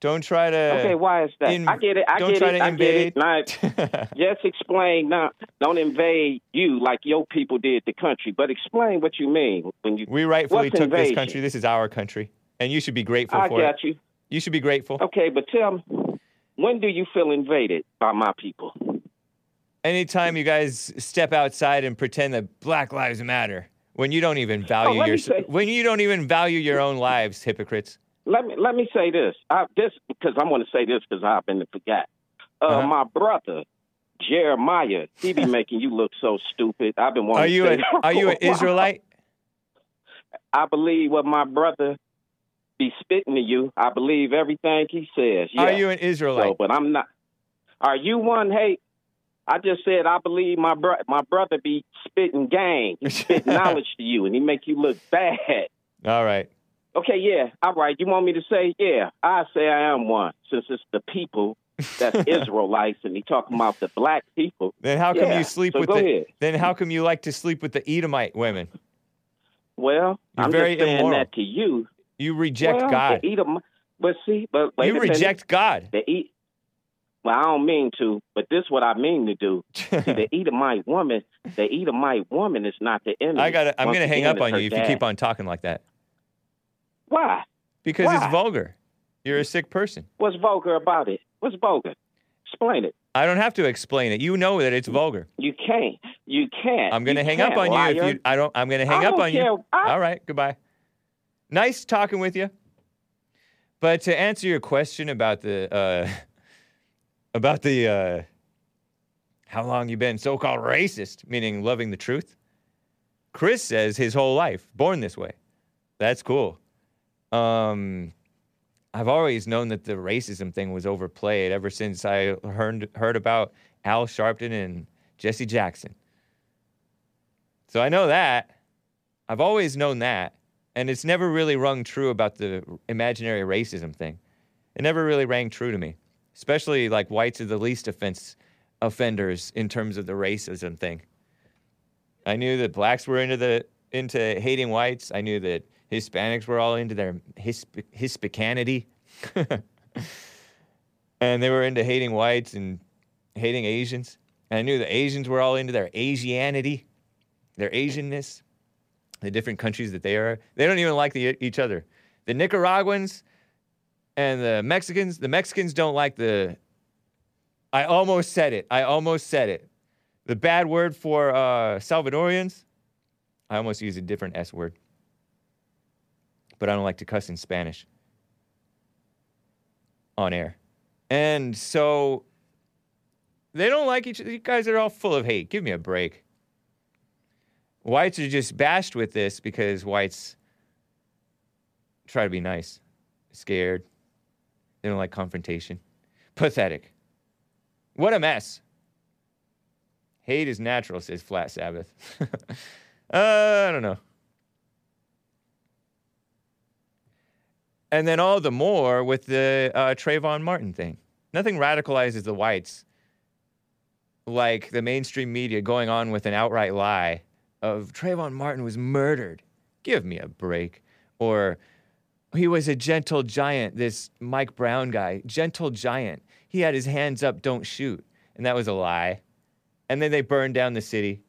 don't try to. Okay, why is that? I get it. I get it. Just explain. Don't invade you like your people did the country. But explain what you mean when you. We rightfully took this country. This is our country, and you should be grateful for it. I got you. You should be grateful. Okay, but tell me, when do you feel invaded by my people? Anytime you guys step outside and pretend that Black Lives Matter. When you don't even value your own lives, hypocrites. Let me say this. I want to say this because I've been forgot. My brother Jeremiah, he be making you look so stupid. I've been wanting. Are you an Israelite? I believe what my brother be spitting to you. I believe everything he says. Yeah. Are you an Israelite? So, but I'm not. Are you one? Hey, I just said I believe my brother be spitting gang. He spit knowledge to you, and he make you look bad. All right. Okay, yeah, all right. You want me to say, yeah, I say I am one, since it's the people that's Israelites, and he talking about the black people. Then how come you sleep with Then how come you like to sleep with the Edomite women? Well, you're I'm very just saying immoral. That to you. You reject God. You reject God. Well, I don't mean to, but this is what I mean to do. See, the Edomite woman is not the enemy. I'm going to hang up on you if you keep on talking like that. Why? Because it's vulgar. You're a sick person. What's vulgar about it? What's vulgar? Explain it. I don't have to explain it. You know that it's vulgar. You can't. You can't. I'm going to hang up on you if you. I don't. I'm going to hang up on you. All right. Goodbye. Nice talking with you. But to answer your question about the. How long you been so-called racist, meaning loving the truth. Chris says his whole life, born this way. That's cool. I've always known that the racism thing was overplayed ever since I heard about Al Sharpton and Jesse Jackson. So I know that. I've always known that. And it's never really rung true about the imaginary racism thing. It never really rang true to me. Especially, like, whites are the least offenders in terms of the racism thing. I knew that blacks were into hating whites. I knew that Hispanics were all into their Hispicanity. And they were into hating whites and hating Asians. And I knew the Asians were all into their Asianity, their Asianness, the different countries that they are. They don't even like each other. The Nicaraguans... and the Mexicans don't like the, I almost said it. The bad word for Salvadorians, I almost used a different S word. But I don't like to cuss in Spanish on air. And so they don't like each other. You guys are all full of hate. Give me a break. Whites are just bashed with this because whites try to be nice, scared. They don't like confrontation. Pathetic. What a mess. Hate is natural, says Flat Sabbath. I don't know. And then all the more with the Trayvon Martin thing. Nothing radicalizes the whites like the mainstream media going on with an outright lie of Trayvon Martin was murdered. Give me a break. Or... he was a gentle giant, this Mike Brown guy. Gentle giant. He had his hands up, don't shoot. And that was a lie. And then they burned down the city.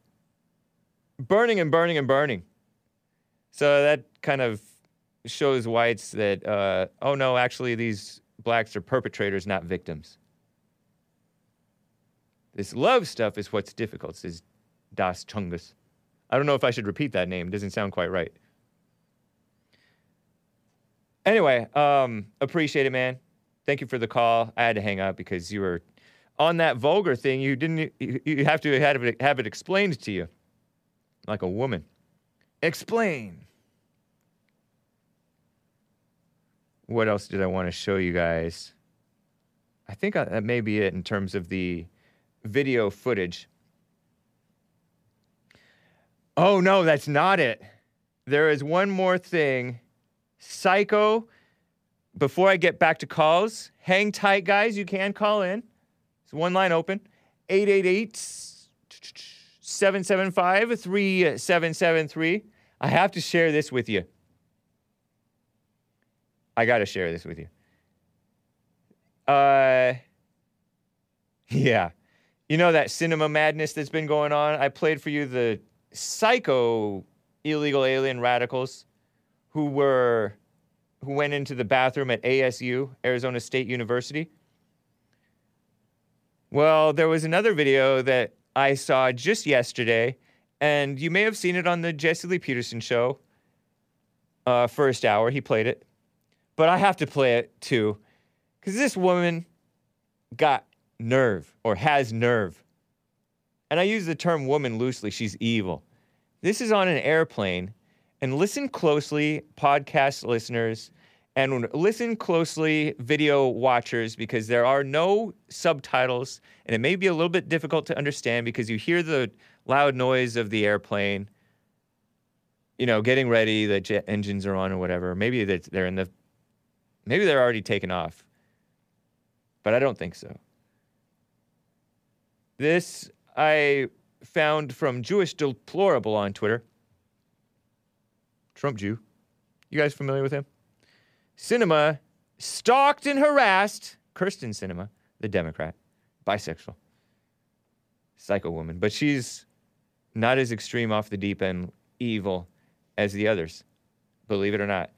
Burning and burning and burning. So that kind of shows whites that, oh no, actually these blacks are perpetrators, not victims. This love stuff is what's difficult, says Das Chungus. I don't know if I should repeat that name. It doesn't sound quite right. Anyway, appreciate it, man. Thank you for the call. I had to hang up because you were on that vulgar thing. You didn't. You have to have it explained to you, like a woman. Explain. What else did I want to show you guys? I think that may be it in terms of the video footage. Oh no, that's not it. There is one more thing. Psycho, before I get back to calls, hang tight, guys. You can call in. It's one line open. 888-775-3773. I have to share this with you. I got to share this with you. Yeah. You know that cinema madness that's been going on? I played for you the psycho illegal alien radicals who went into the bathroom at ASU, Arizona State University. Well, there was another video that I saw just yesterday, and you may have seen it on the Jesse Lee Peterson show, first hour. He played it. But I have to play it, too, because this woman got nerve, or has nerve. And I use the term woman loosely. She's evil. This is on an airplane. And listen closely, podcast listeners, And listen closely, video watchers, because there are no subtitles, and it may be a little bit difficult to understand because you hear the loud noise of the airplane, you know, getting ready, the jet engines are on or whatever. Maybe they're in the, maybe they're already taken off, but I don't think so. This I found from Jewish Deplorable on Twitter. Trump Jew. You guys familiar with him? Sinema stalked and harassed Kyrsten Sinema, the Democrat, bisexual, psycho woman. But she's not as extreme off the deep end evil as the others, believe it or not,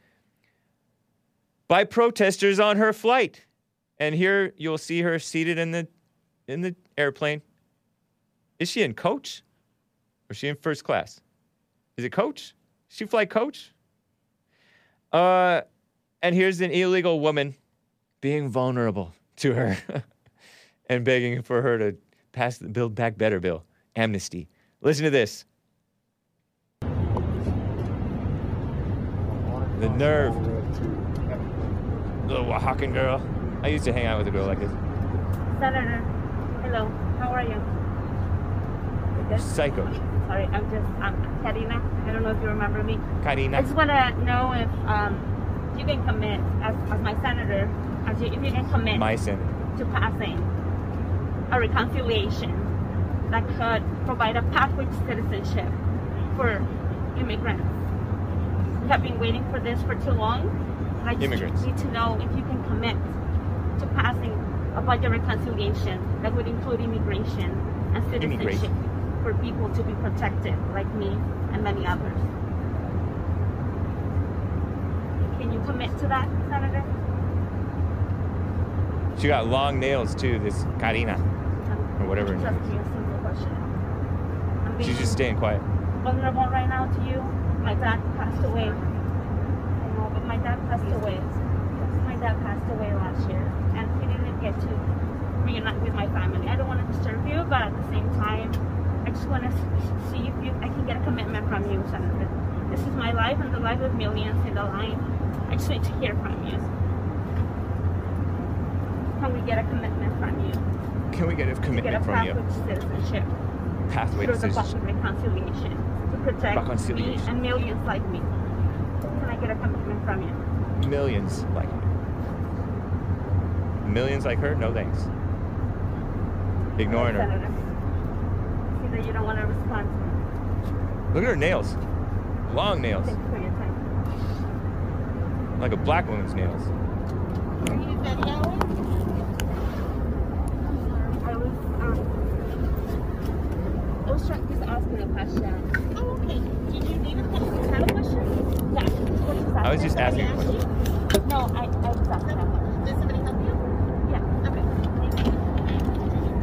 by protesters on her flight. And here you'll see her seated in the airplane. Is she in coach? Or is she in first class? Is it coach? She fly coach? And here's an illegal woman being vulnerable to her and begging for her to pass the Build Back Better bill, amnesty. Listen to this. The nerve. Little Oaxacan girl. I used to hang out with a girl like this. Senator, hello, how are you? Psycho. Sorry, I'm just, Karina. I don't know if you remember me. Karina. I just want to know if, you can commit as my senator, if you can commit to passing a reconciliation that could provide a pathway to citizenship for immigrants. We have been waiting for this for too long. I just need to know if you can commit to passing a budget reconciliation that would include immigration and citizenship for people to be protected, like me and many others. Can you commit to that, Senator? She got long nails, too, this Karina, or whatever it is. She's just staying quiet. Vulnerable right now to you. My dad passed away. I know, but my dad passed away. My dad passed away last year, and he didn't get to reunite with my family. I don't want to disturb you, but at the same time, I just want to see if I can get a commitment from you, Senator. This is my life and the life of millions in the line. I just need to hear from you. Can we get a commitment from you? Can we get a commitment from you? To get a pathway to citizenship. Pathway to citizenship. Through the reconciliation. To protect me and millions like me. Can I get a commitment from you? Millions like me. Millions like her? No thanks. Ignoring her. Senator, see that you don't want to respond to me. Look at her nails. Long nails. Thank you for your time. Like a black woman's nails. Are you done that one? I was trying to ask you a question. Oh, okay. Did you even have a question? Yeah. What I was just asking. No, I was asking. Did somebody help you? Yeah.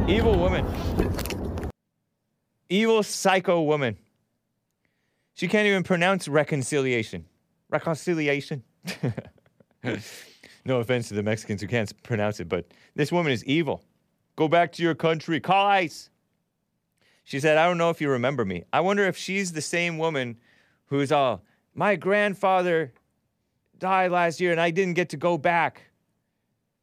Okay. Evil woman. Evil psycho woman. She can't even pronounce reconciliation. Reconciliation. No offense to the Mexicans who can't pronounce it, but this woman is evil. Go back to your country. Call ICE. She said, I don't know if you remember me. I wonder if she's the same woman who's all, my grandfather died last year and I didn't get to go back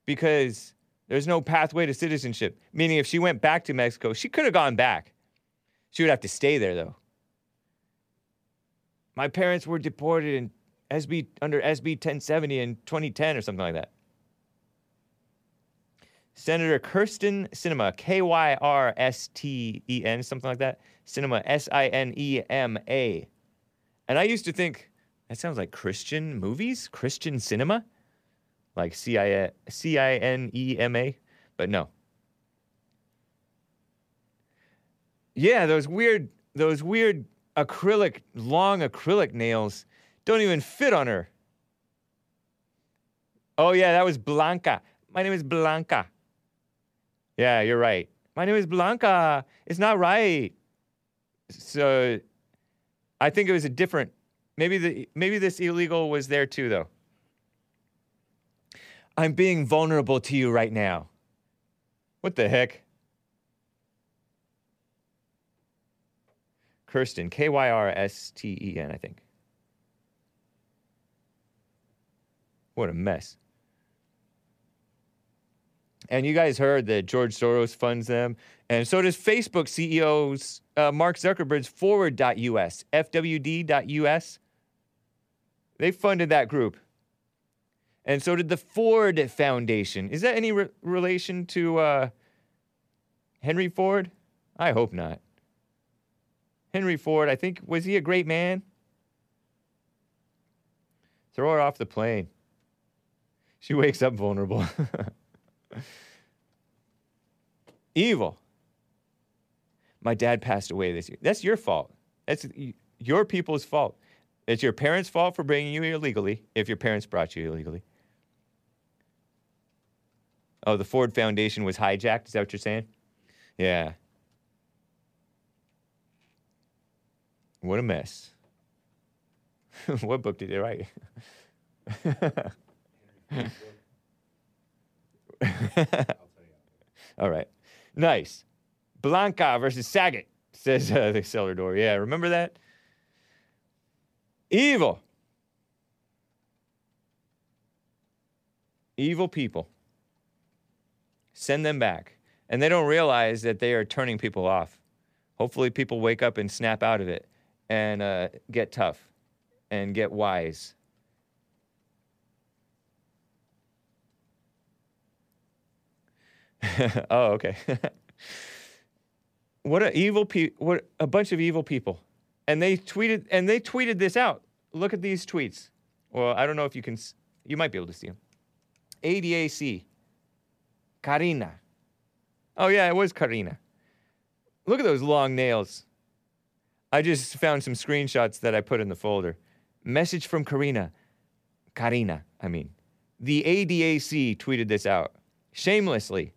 because there's no pathway to citizenship. Meaning if she went back to Mexico, she could have gone back. She would have to stay there, though. My parents were deported in under SB 1070 in 2010 or something like that. Senator Kyrsten Sinema, K-Y-R-S-T-E-N, something like that. Sinema, S-I-N-E-M-A. And I used to think, that sounds like Christian movies? Christian cinema? Like C-I-N-E-M-A? But no. Yeah, those weird... long acrylic nails don't even fit on her. Oh, yeah, that was Blanca. My name is Blanca. Yeah, you're right. My name is Blanca. It's not right. So, I think it was a different... Maybe this illegal was there too, though. I'm being vulnerable to you right now. What the heck? Kyrsten, K-Y-R-S-T-E-N, I think. What a mess. And you guys heard that George Soros funds them. And so does Facebook CEO's Mark Zuckerberg's Forward.us, FWD.us. They funded that group. And so did the Ford Foundation. Is that any relation to Henry Ford? I hope not. Henry Ford, I think, was he a great man? Throw her off the plane. She wakes up vulnerable. Evil. My dad passed away this year. That's your fault. That's your people's fault. It's your parents' fault for bringing you here illegally, if your parents brought you illegally. Oh, the Ford Foundation was hijacked? Is that what you're saying? Yeah. What a mess. What book did they write? All right. Nice. Blanca versus Saget, says the cellar door. Yeah, remember that? Evil. Evil people. Send them back. And they don't realize that they are turning people off. Hopefully people wake up and snap out of it and get tough and get wise. Oh, okay. What a bunch of evil people. And they tweeted this out. Look at these tweets. Well, I don't know if you can, you might be able to see them. ADAC. Karina. Oh, yeah, it was Karina. Look at those long nails. I just found some screenshots that I put in the folder. Message from Karina. Karina, I mean. The ADAC tweeted this out shamelessly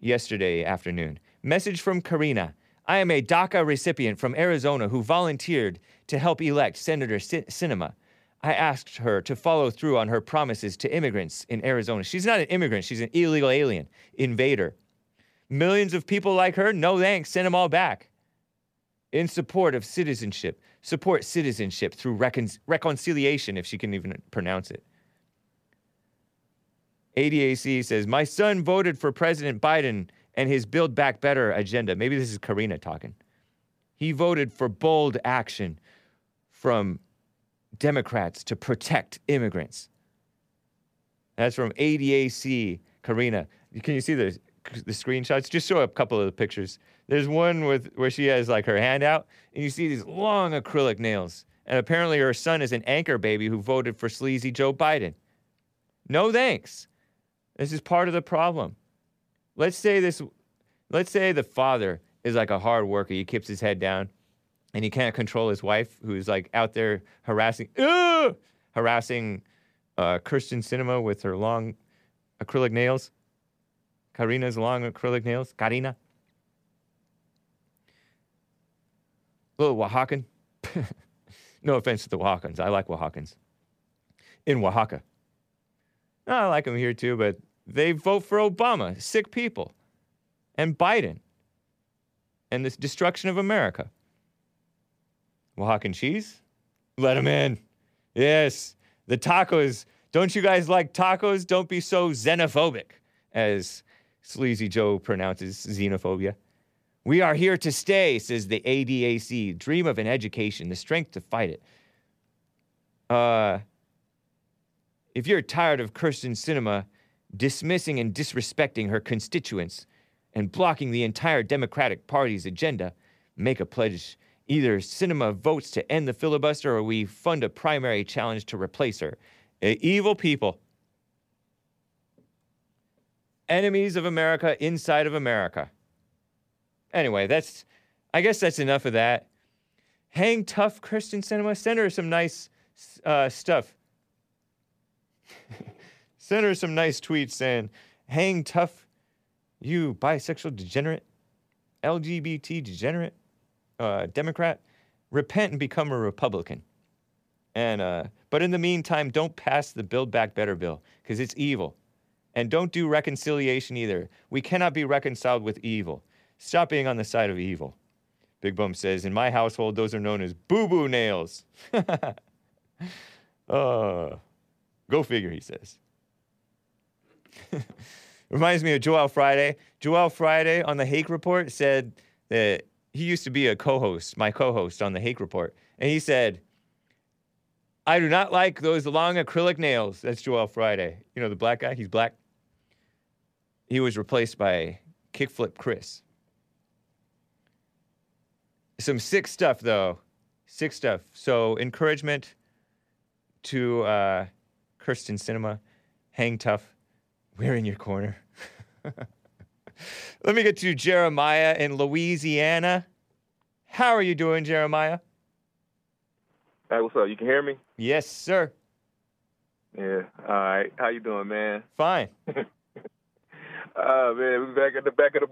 yesterday afternoon. Message from Karina. I am a DACA recipient from Arizona who volunteered to help elect Senator Sinema. I asked her to follow through on her promises to immigrants in Arizona. She's not an immigrant. She's an illegal alien, invader. Millions of people like her, no thanks, send them all back. In support of citizenship. Support citizenship through reconciliation, if she can even pronounce it. ADAC says, my son voted for President Biden and his Build Back Better agenda. Maybe this is Karina talking. He voted for bold action from Democrats to protect immigrants. That's from ADAC, Karina. Can you see the screenshots? Just show a couple of the pictures. There's one where she has like her hand out, and you see these long acrylic nails. And apparently her son is an anchor baby who voted for sleazy Joe Biden. No thanks. This is part of the problem. Let's say the father is like a hard worker. He keeps his head down and he can't control his wife, who's like out there harassing Kyrsten Sinema with her long acrylic nails. Karina's long acrylic nails. Karina. Little Oaxacan. No offense to the Oaxacans. I like Oaxacans. In Oaxaca. I like them here too, but they vote for Obama, sick people, and Biden, and this destruction of America. Oaxacan cheese? Let them in. Yes, the tacos. Don't you guys like tacos? Don't be so xenophobic, as Sleazy Joe pronounces xenophobia. We are here to stay, says the ADAC. Dream of an education, the strength to fight it. If you're tired of Kyrsten Sinema dismissing and disrespecting her constituents and blocking the entire Democratic Party's agenda, make a pledge. Either Sinema votes to end the filibuster or we fund a primary challenge to replace her. Evil people. Enemies of America inside of America. Anyway, I guess that's enough of that. Hang tough, Kyrsten Sinema. Send her some nice stuff. Send her some nice tweets saying, hang tough, you bisexual degenerate, LGBT degenerate, Democrat. Repent and become a Republican. And, but in the meantime, don't pass the Build Back Better bill, because it's evil. And don't do reconciliation either. We cannot be reconciled with evil. Stop being on the side of evil. Big Bum says, in my household, those are known as boo-boo nails. Go figure, he says. Reminds me of Joel Friday. Joel Friday on the Hake Report said that he used to be a co-host, my co-host on the Hake Report. And he said, I do not like those long acrylic nails. That's Joel Friday. You know, the black guy, he's black. He was replaced by Kickflip Chris. Some sick stuff, though. Sick stuff. So, encouragement to Kyrsten Sinema. Hang tough. We're in your corner. Let me get to Jeremiah in Louisiana. How are you doing, Jeremiah? Hey, what's up? You can hear me? Yes, sir. Yeah. All right. How you doing, man? Fine. Oh, man, we're back at the back of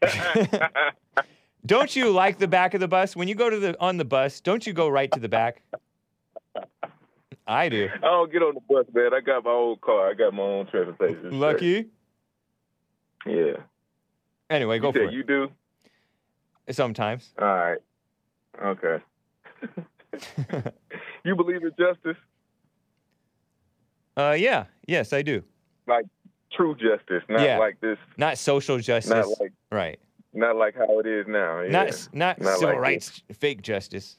the bus. Don't you like the back of the bus? When you go to on the bus, don't you go right to the back? I do. I don't get on the bus, man. I got my own car. I got my own transportation. Lucky. Yeah. Anyway, go for it. You do? Sometimes. All right. Okay. You believe in justice? Yeah. Yes, I do. Like true justice, not like this. Not social justice. Not like, right. Not like how it is now. Yeah. Not civil rights, fake justice.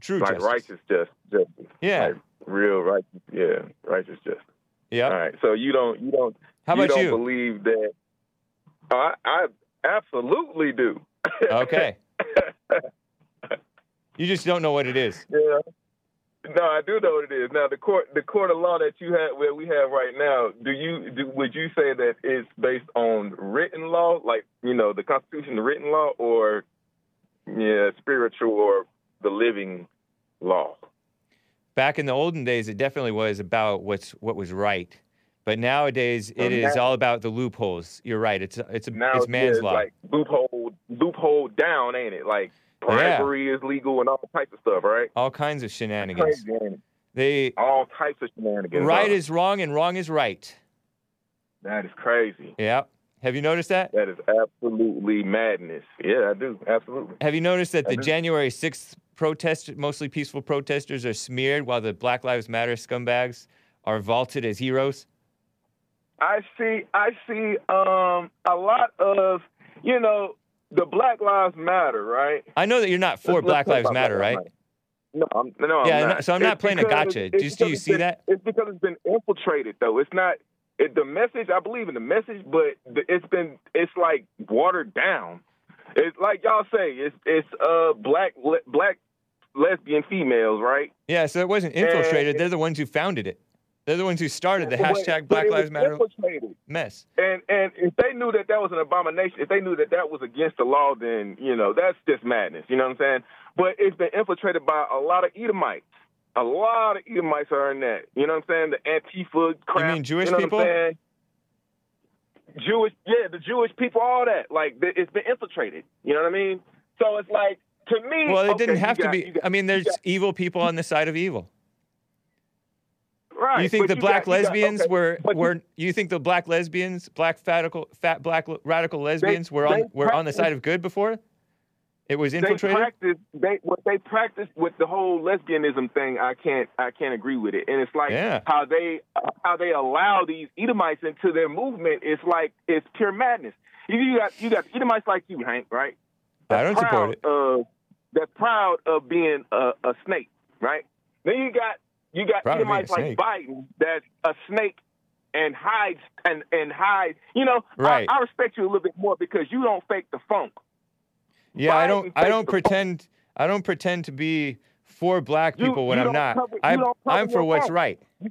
True justice. Like righteous justice. Yeah. Like real righteous. Yeah. Righteous justice. Yeah. All right. So you don't. How about you? Don't believe that? I absolutely do. Okay. You just don't know what it is. Yeah. No, I do know what it is. Now, the court of law that you have, where we have right now, would you say that it's based on written law, like the Constitution, the written law, or spiritual or the living law? Back in the olden days, it definitely was about what was right, but nowadays it is all about the loopholes. You're right. It's man's law. Like loophole down, ain't it? Like. Bribery is legal and all types of stuff, right? All kinds of shenanigans. All types of shenanigans. Right is wrong and wrong is right. That is crazy. Yeah. Have you noticed that? That is absolutely madness. Yeah, I do. Absolutely. Have you noticed that the January 6th protests, mostly peaceful protesters, are smeared while the Black Lives Matter scumbags are vaulted as heroes? I see a lot of, the Black Lives Matter, right? I know that you're not for Black Lives Matter, right? No, I'm not. So I'm not playing a gotcha. Do you see that? It's because it's been infiltrated, though. It's not the message. I believe in the message, but it's like watered down. It's like y'all say. It's black lesbian females, right? Yeah. So it wasn't infiltrated. They're the ones who founded it. They're the ones who started the hashtag Black Lives Matter mess. And if they knew that that was an abomination, if they knew that that was against the law, then, that's just madness. You know what I'm saying? But it's been infiltrated by a lot of Edomites. A lot of Edomites are in that. You know what I'm saying? The Antifa crap. You mean Jewish people? The Jewish people, all that. Like, it's been infiltrated. You know what I mean? So it's like, to me... Well, it didn't have to be. I mean, there's evil people on the side of evil. Right. You think the black lesbians were? You think the black lesbians, black radical lesbians, were on the side of good before? It was infiltrated. They practiced with the whole lesbianism thing. I can't agree with it. And it's like how they allow these Edomites into their movement. It's like it's pure madness. You got Edomites like you, Hank, right? I don't support it. That's proud of being a snake, right? Then you got Edomites like Biden that's a snake and hides. Right. I respect you a little bit more because you don't fake the funk. Yeah, Biden I don't pretend to be for black people when I'm not. I'm for what's right. You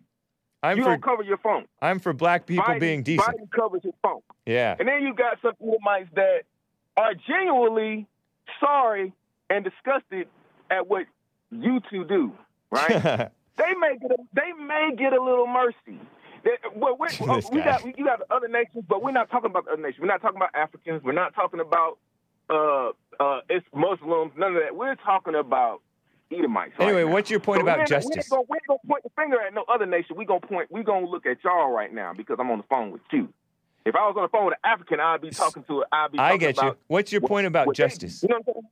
don't cover your funk. I'm for black people being decent. Biden covers his funk. Yeah. And then you got some Edomites that are genuinely sorry and disgusted at what you two do, right? They may get a little mercy. You got other nations, but we're not talking about other nations. We're not talking about Africans. We're not talking about it's Muslims. None of that. We're talking about Edomites. Anyway, what's your point about justice? We're gonna point the finger at no other nation. We're gonna look at y'all right now because I'm on the phone with you. If I was on the phone with an African, I'd be talking to it. I get you. What's your point about justice? You know what I'm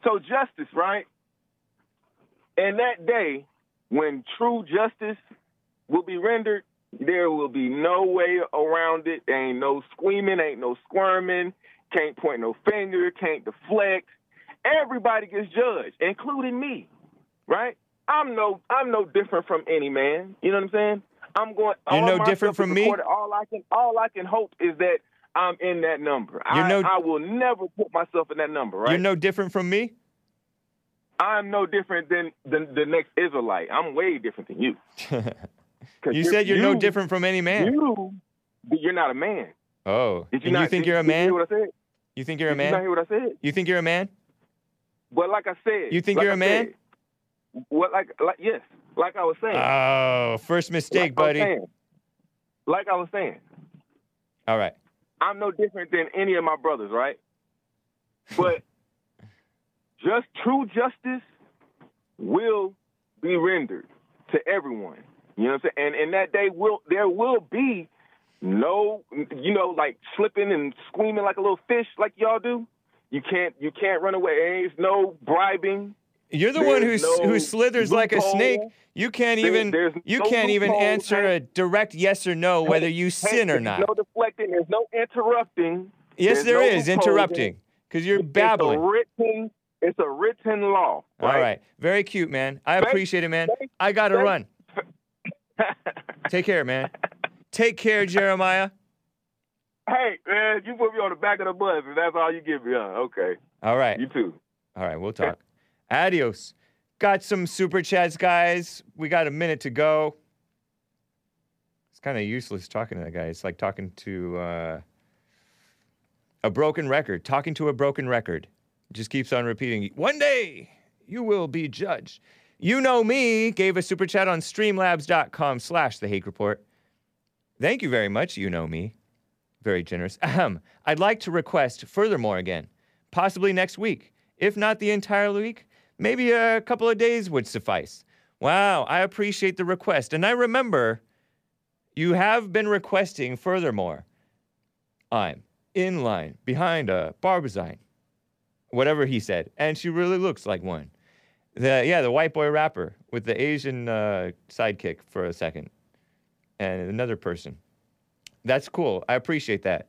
saying? So justice, right? In that day. when true justice will be rendered, there will be no way around it. Ain't no squeaming, ain't no squirming, can't point no finger, can't deflect. Everybody gets judged, including me, right? I'm no different from any man. You know what I'm saying? I'm going. You're no different from me. All I can hope is that I'm in that number. I will never put myself in that number, right? You're no different from me. I'm no different than the next Israelite. I'm way different than you. You said you're no different from any man. You're not a man. Oh, you think you're a man? You hear what I said? You think you're a man? Did you not hear what I said? You think you're a man? But like I said, you think you're a man? What like yes, like I was saying. Oh, first mistake, buddy. Like I was saying. All right. I'm no different than any of my brothers, right? But just true justice will be rendered to everyone. You know what I'm saying? And that day there will be no, you know, like slipping and squeaming like a little fish like y'all do. You can't run away. There's no bribing. You're the one who slithers like a snake. You can't even answer a direct yes or no whether you sin or not. There's no deflecting. There's no interrupting. Yes, there is interrupting because you're babbling. It's a written law. Right? All right. Very cute, man. I appreciate it, man. I got to run. Take care, man. Take care, Jeremiah. Hey, man, you put me on the back of the bus, and that's all you give me. Okay. All right. You too. All right, we'll talk. Adios. Got some super chats, guys. We got a minute to go. It's kind of useless talking to that guy. It's like talking to a broken record. Talking to a broken record. It just keeps on repeating. One day you will be judged. You know me gave a super chat on streamlabs.com/The Hake Report. Thank you very much, you know me. Very generous. I'd like to request furthermore again, possibly next week. If not the entire week, maybe a couple of days would suffice. Wow, I appreciate the request. And I remember you have been requesting furthermore. I'm in line behind a barbazine, whatever he said. And she really looks like one. The white boy rapper with the Asian sidekick for a second. And another person. That's cool. I appreciate that.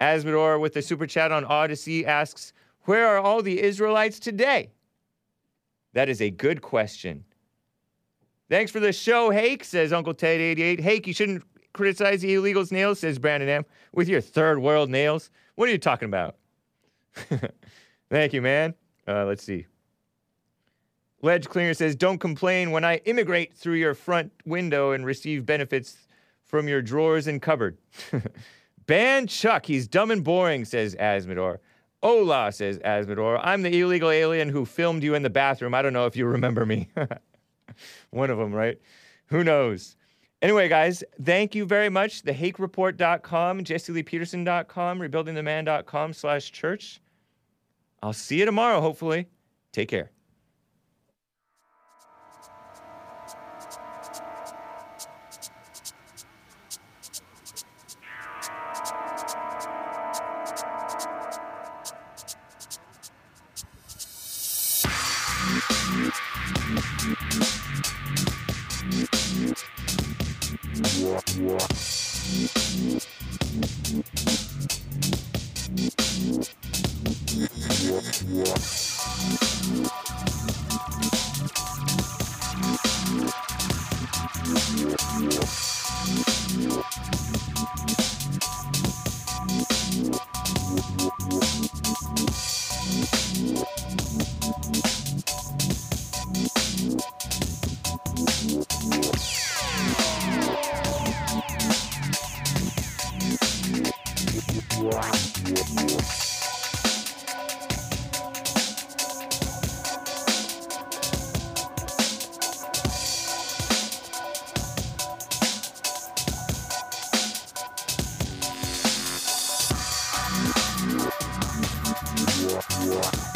Asmador with the super chat on Odyssey asks, where are all the Israelites today? That is a good question. Thanks for the show, Hake, says Uncle Ted 88. Hake, you shouldn't criticize the illegals' nails, says Brandon M. With your third world nails. What are you talking about? Thank you, man. Let's see. Ledge Clinger says, don't complain when I immigrate through your front window and receive benefits from your drawers and cupboard. Ban Chuck, he's dumb and boring, says Asmador. Hola, says Asmador. I'm the illegal alien who filmed you in the bathroom. I don't know if you remember me. One of them, right? Who knows? Anyway, guys, thank you very much. TheHakeReport.com, JesseLeePeterson.com, RebuildingTheMan.com/church. I'll see you tomorrow, hopefully. Take care. What?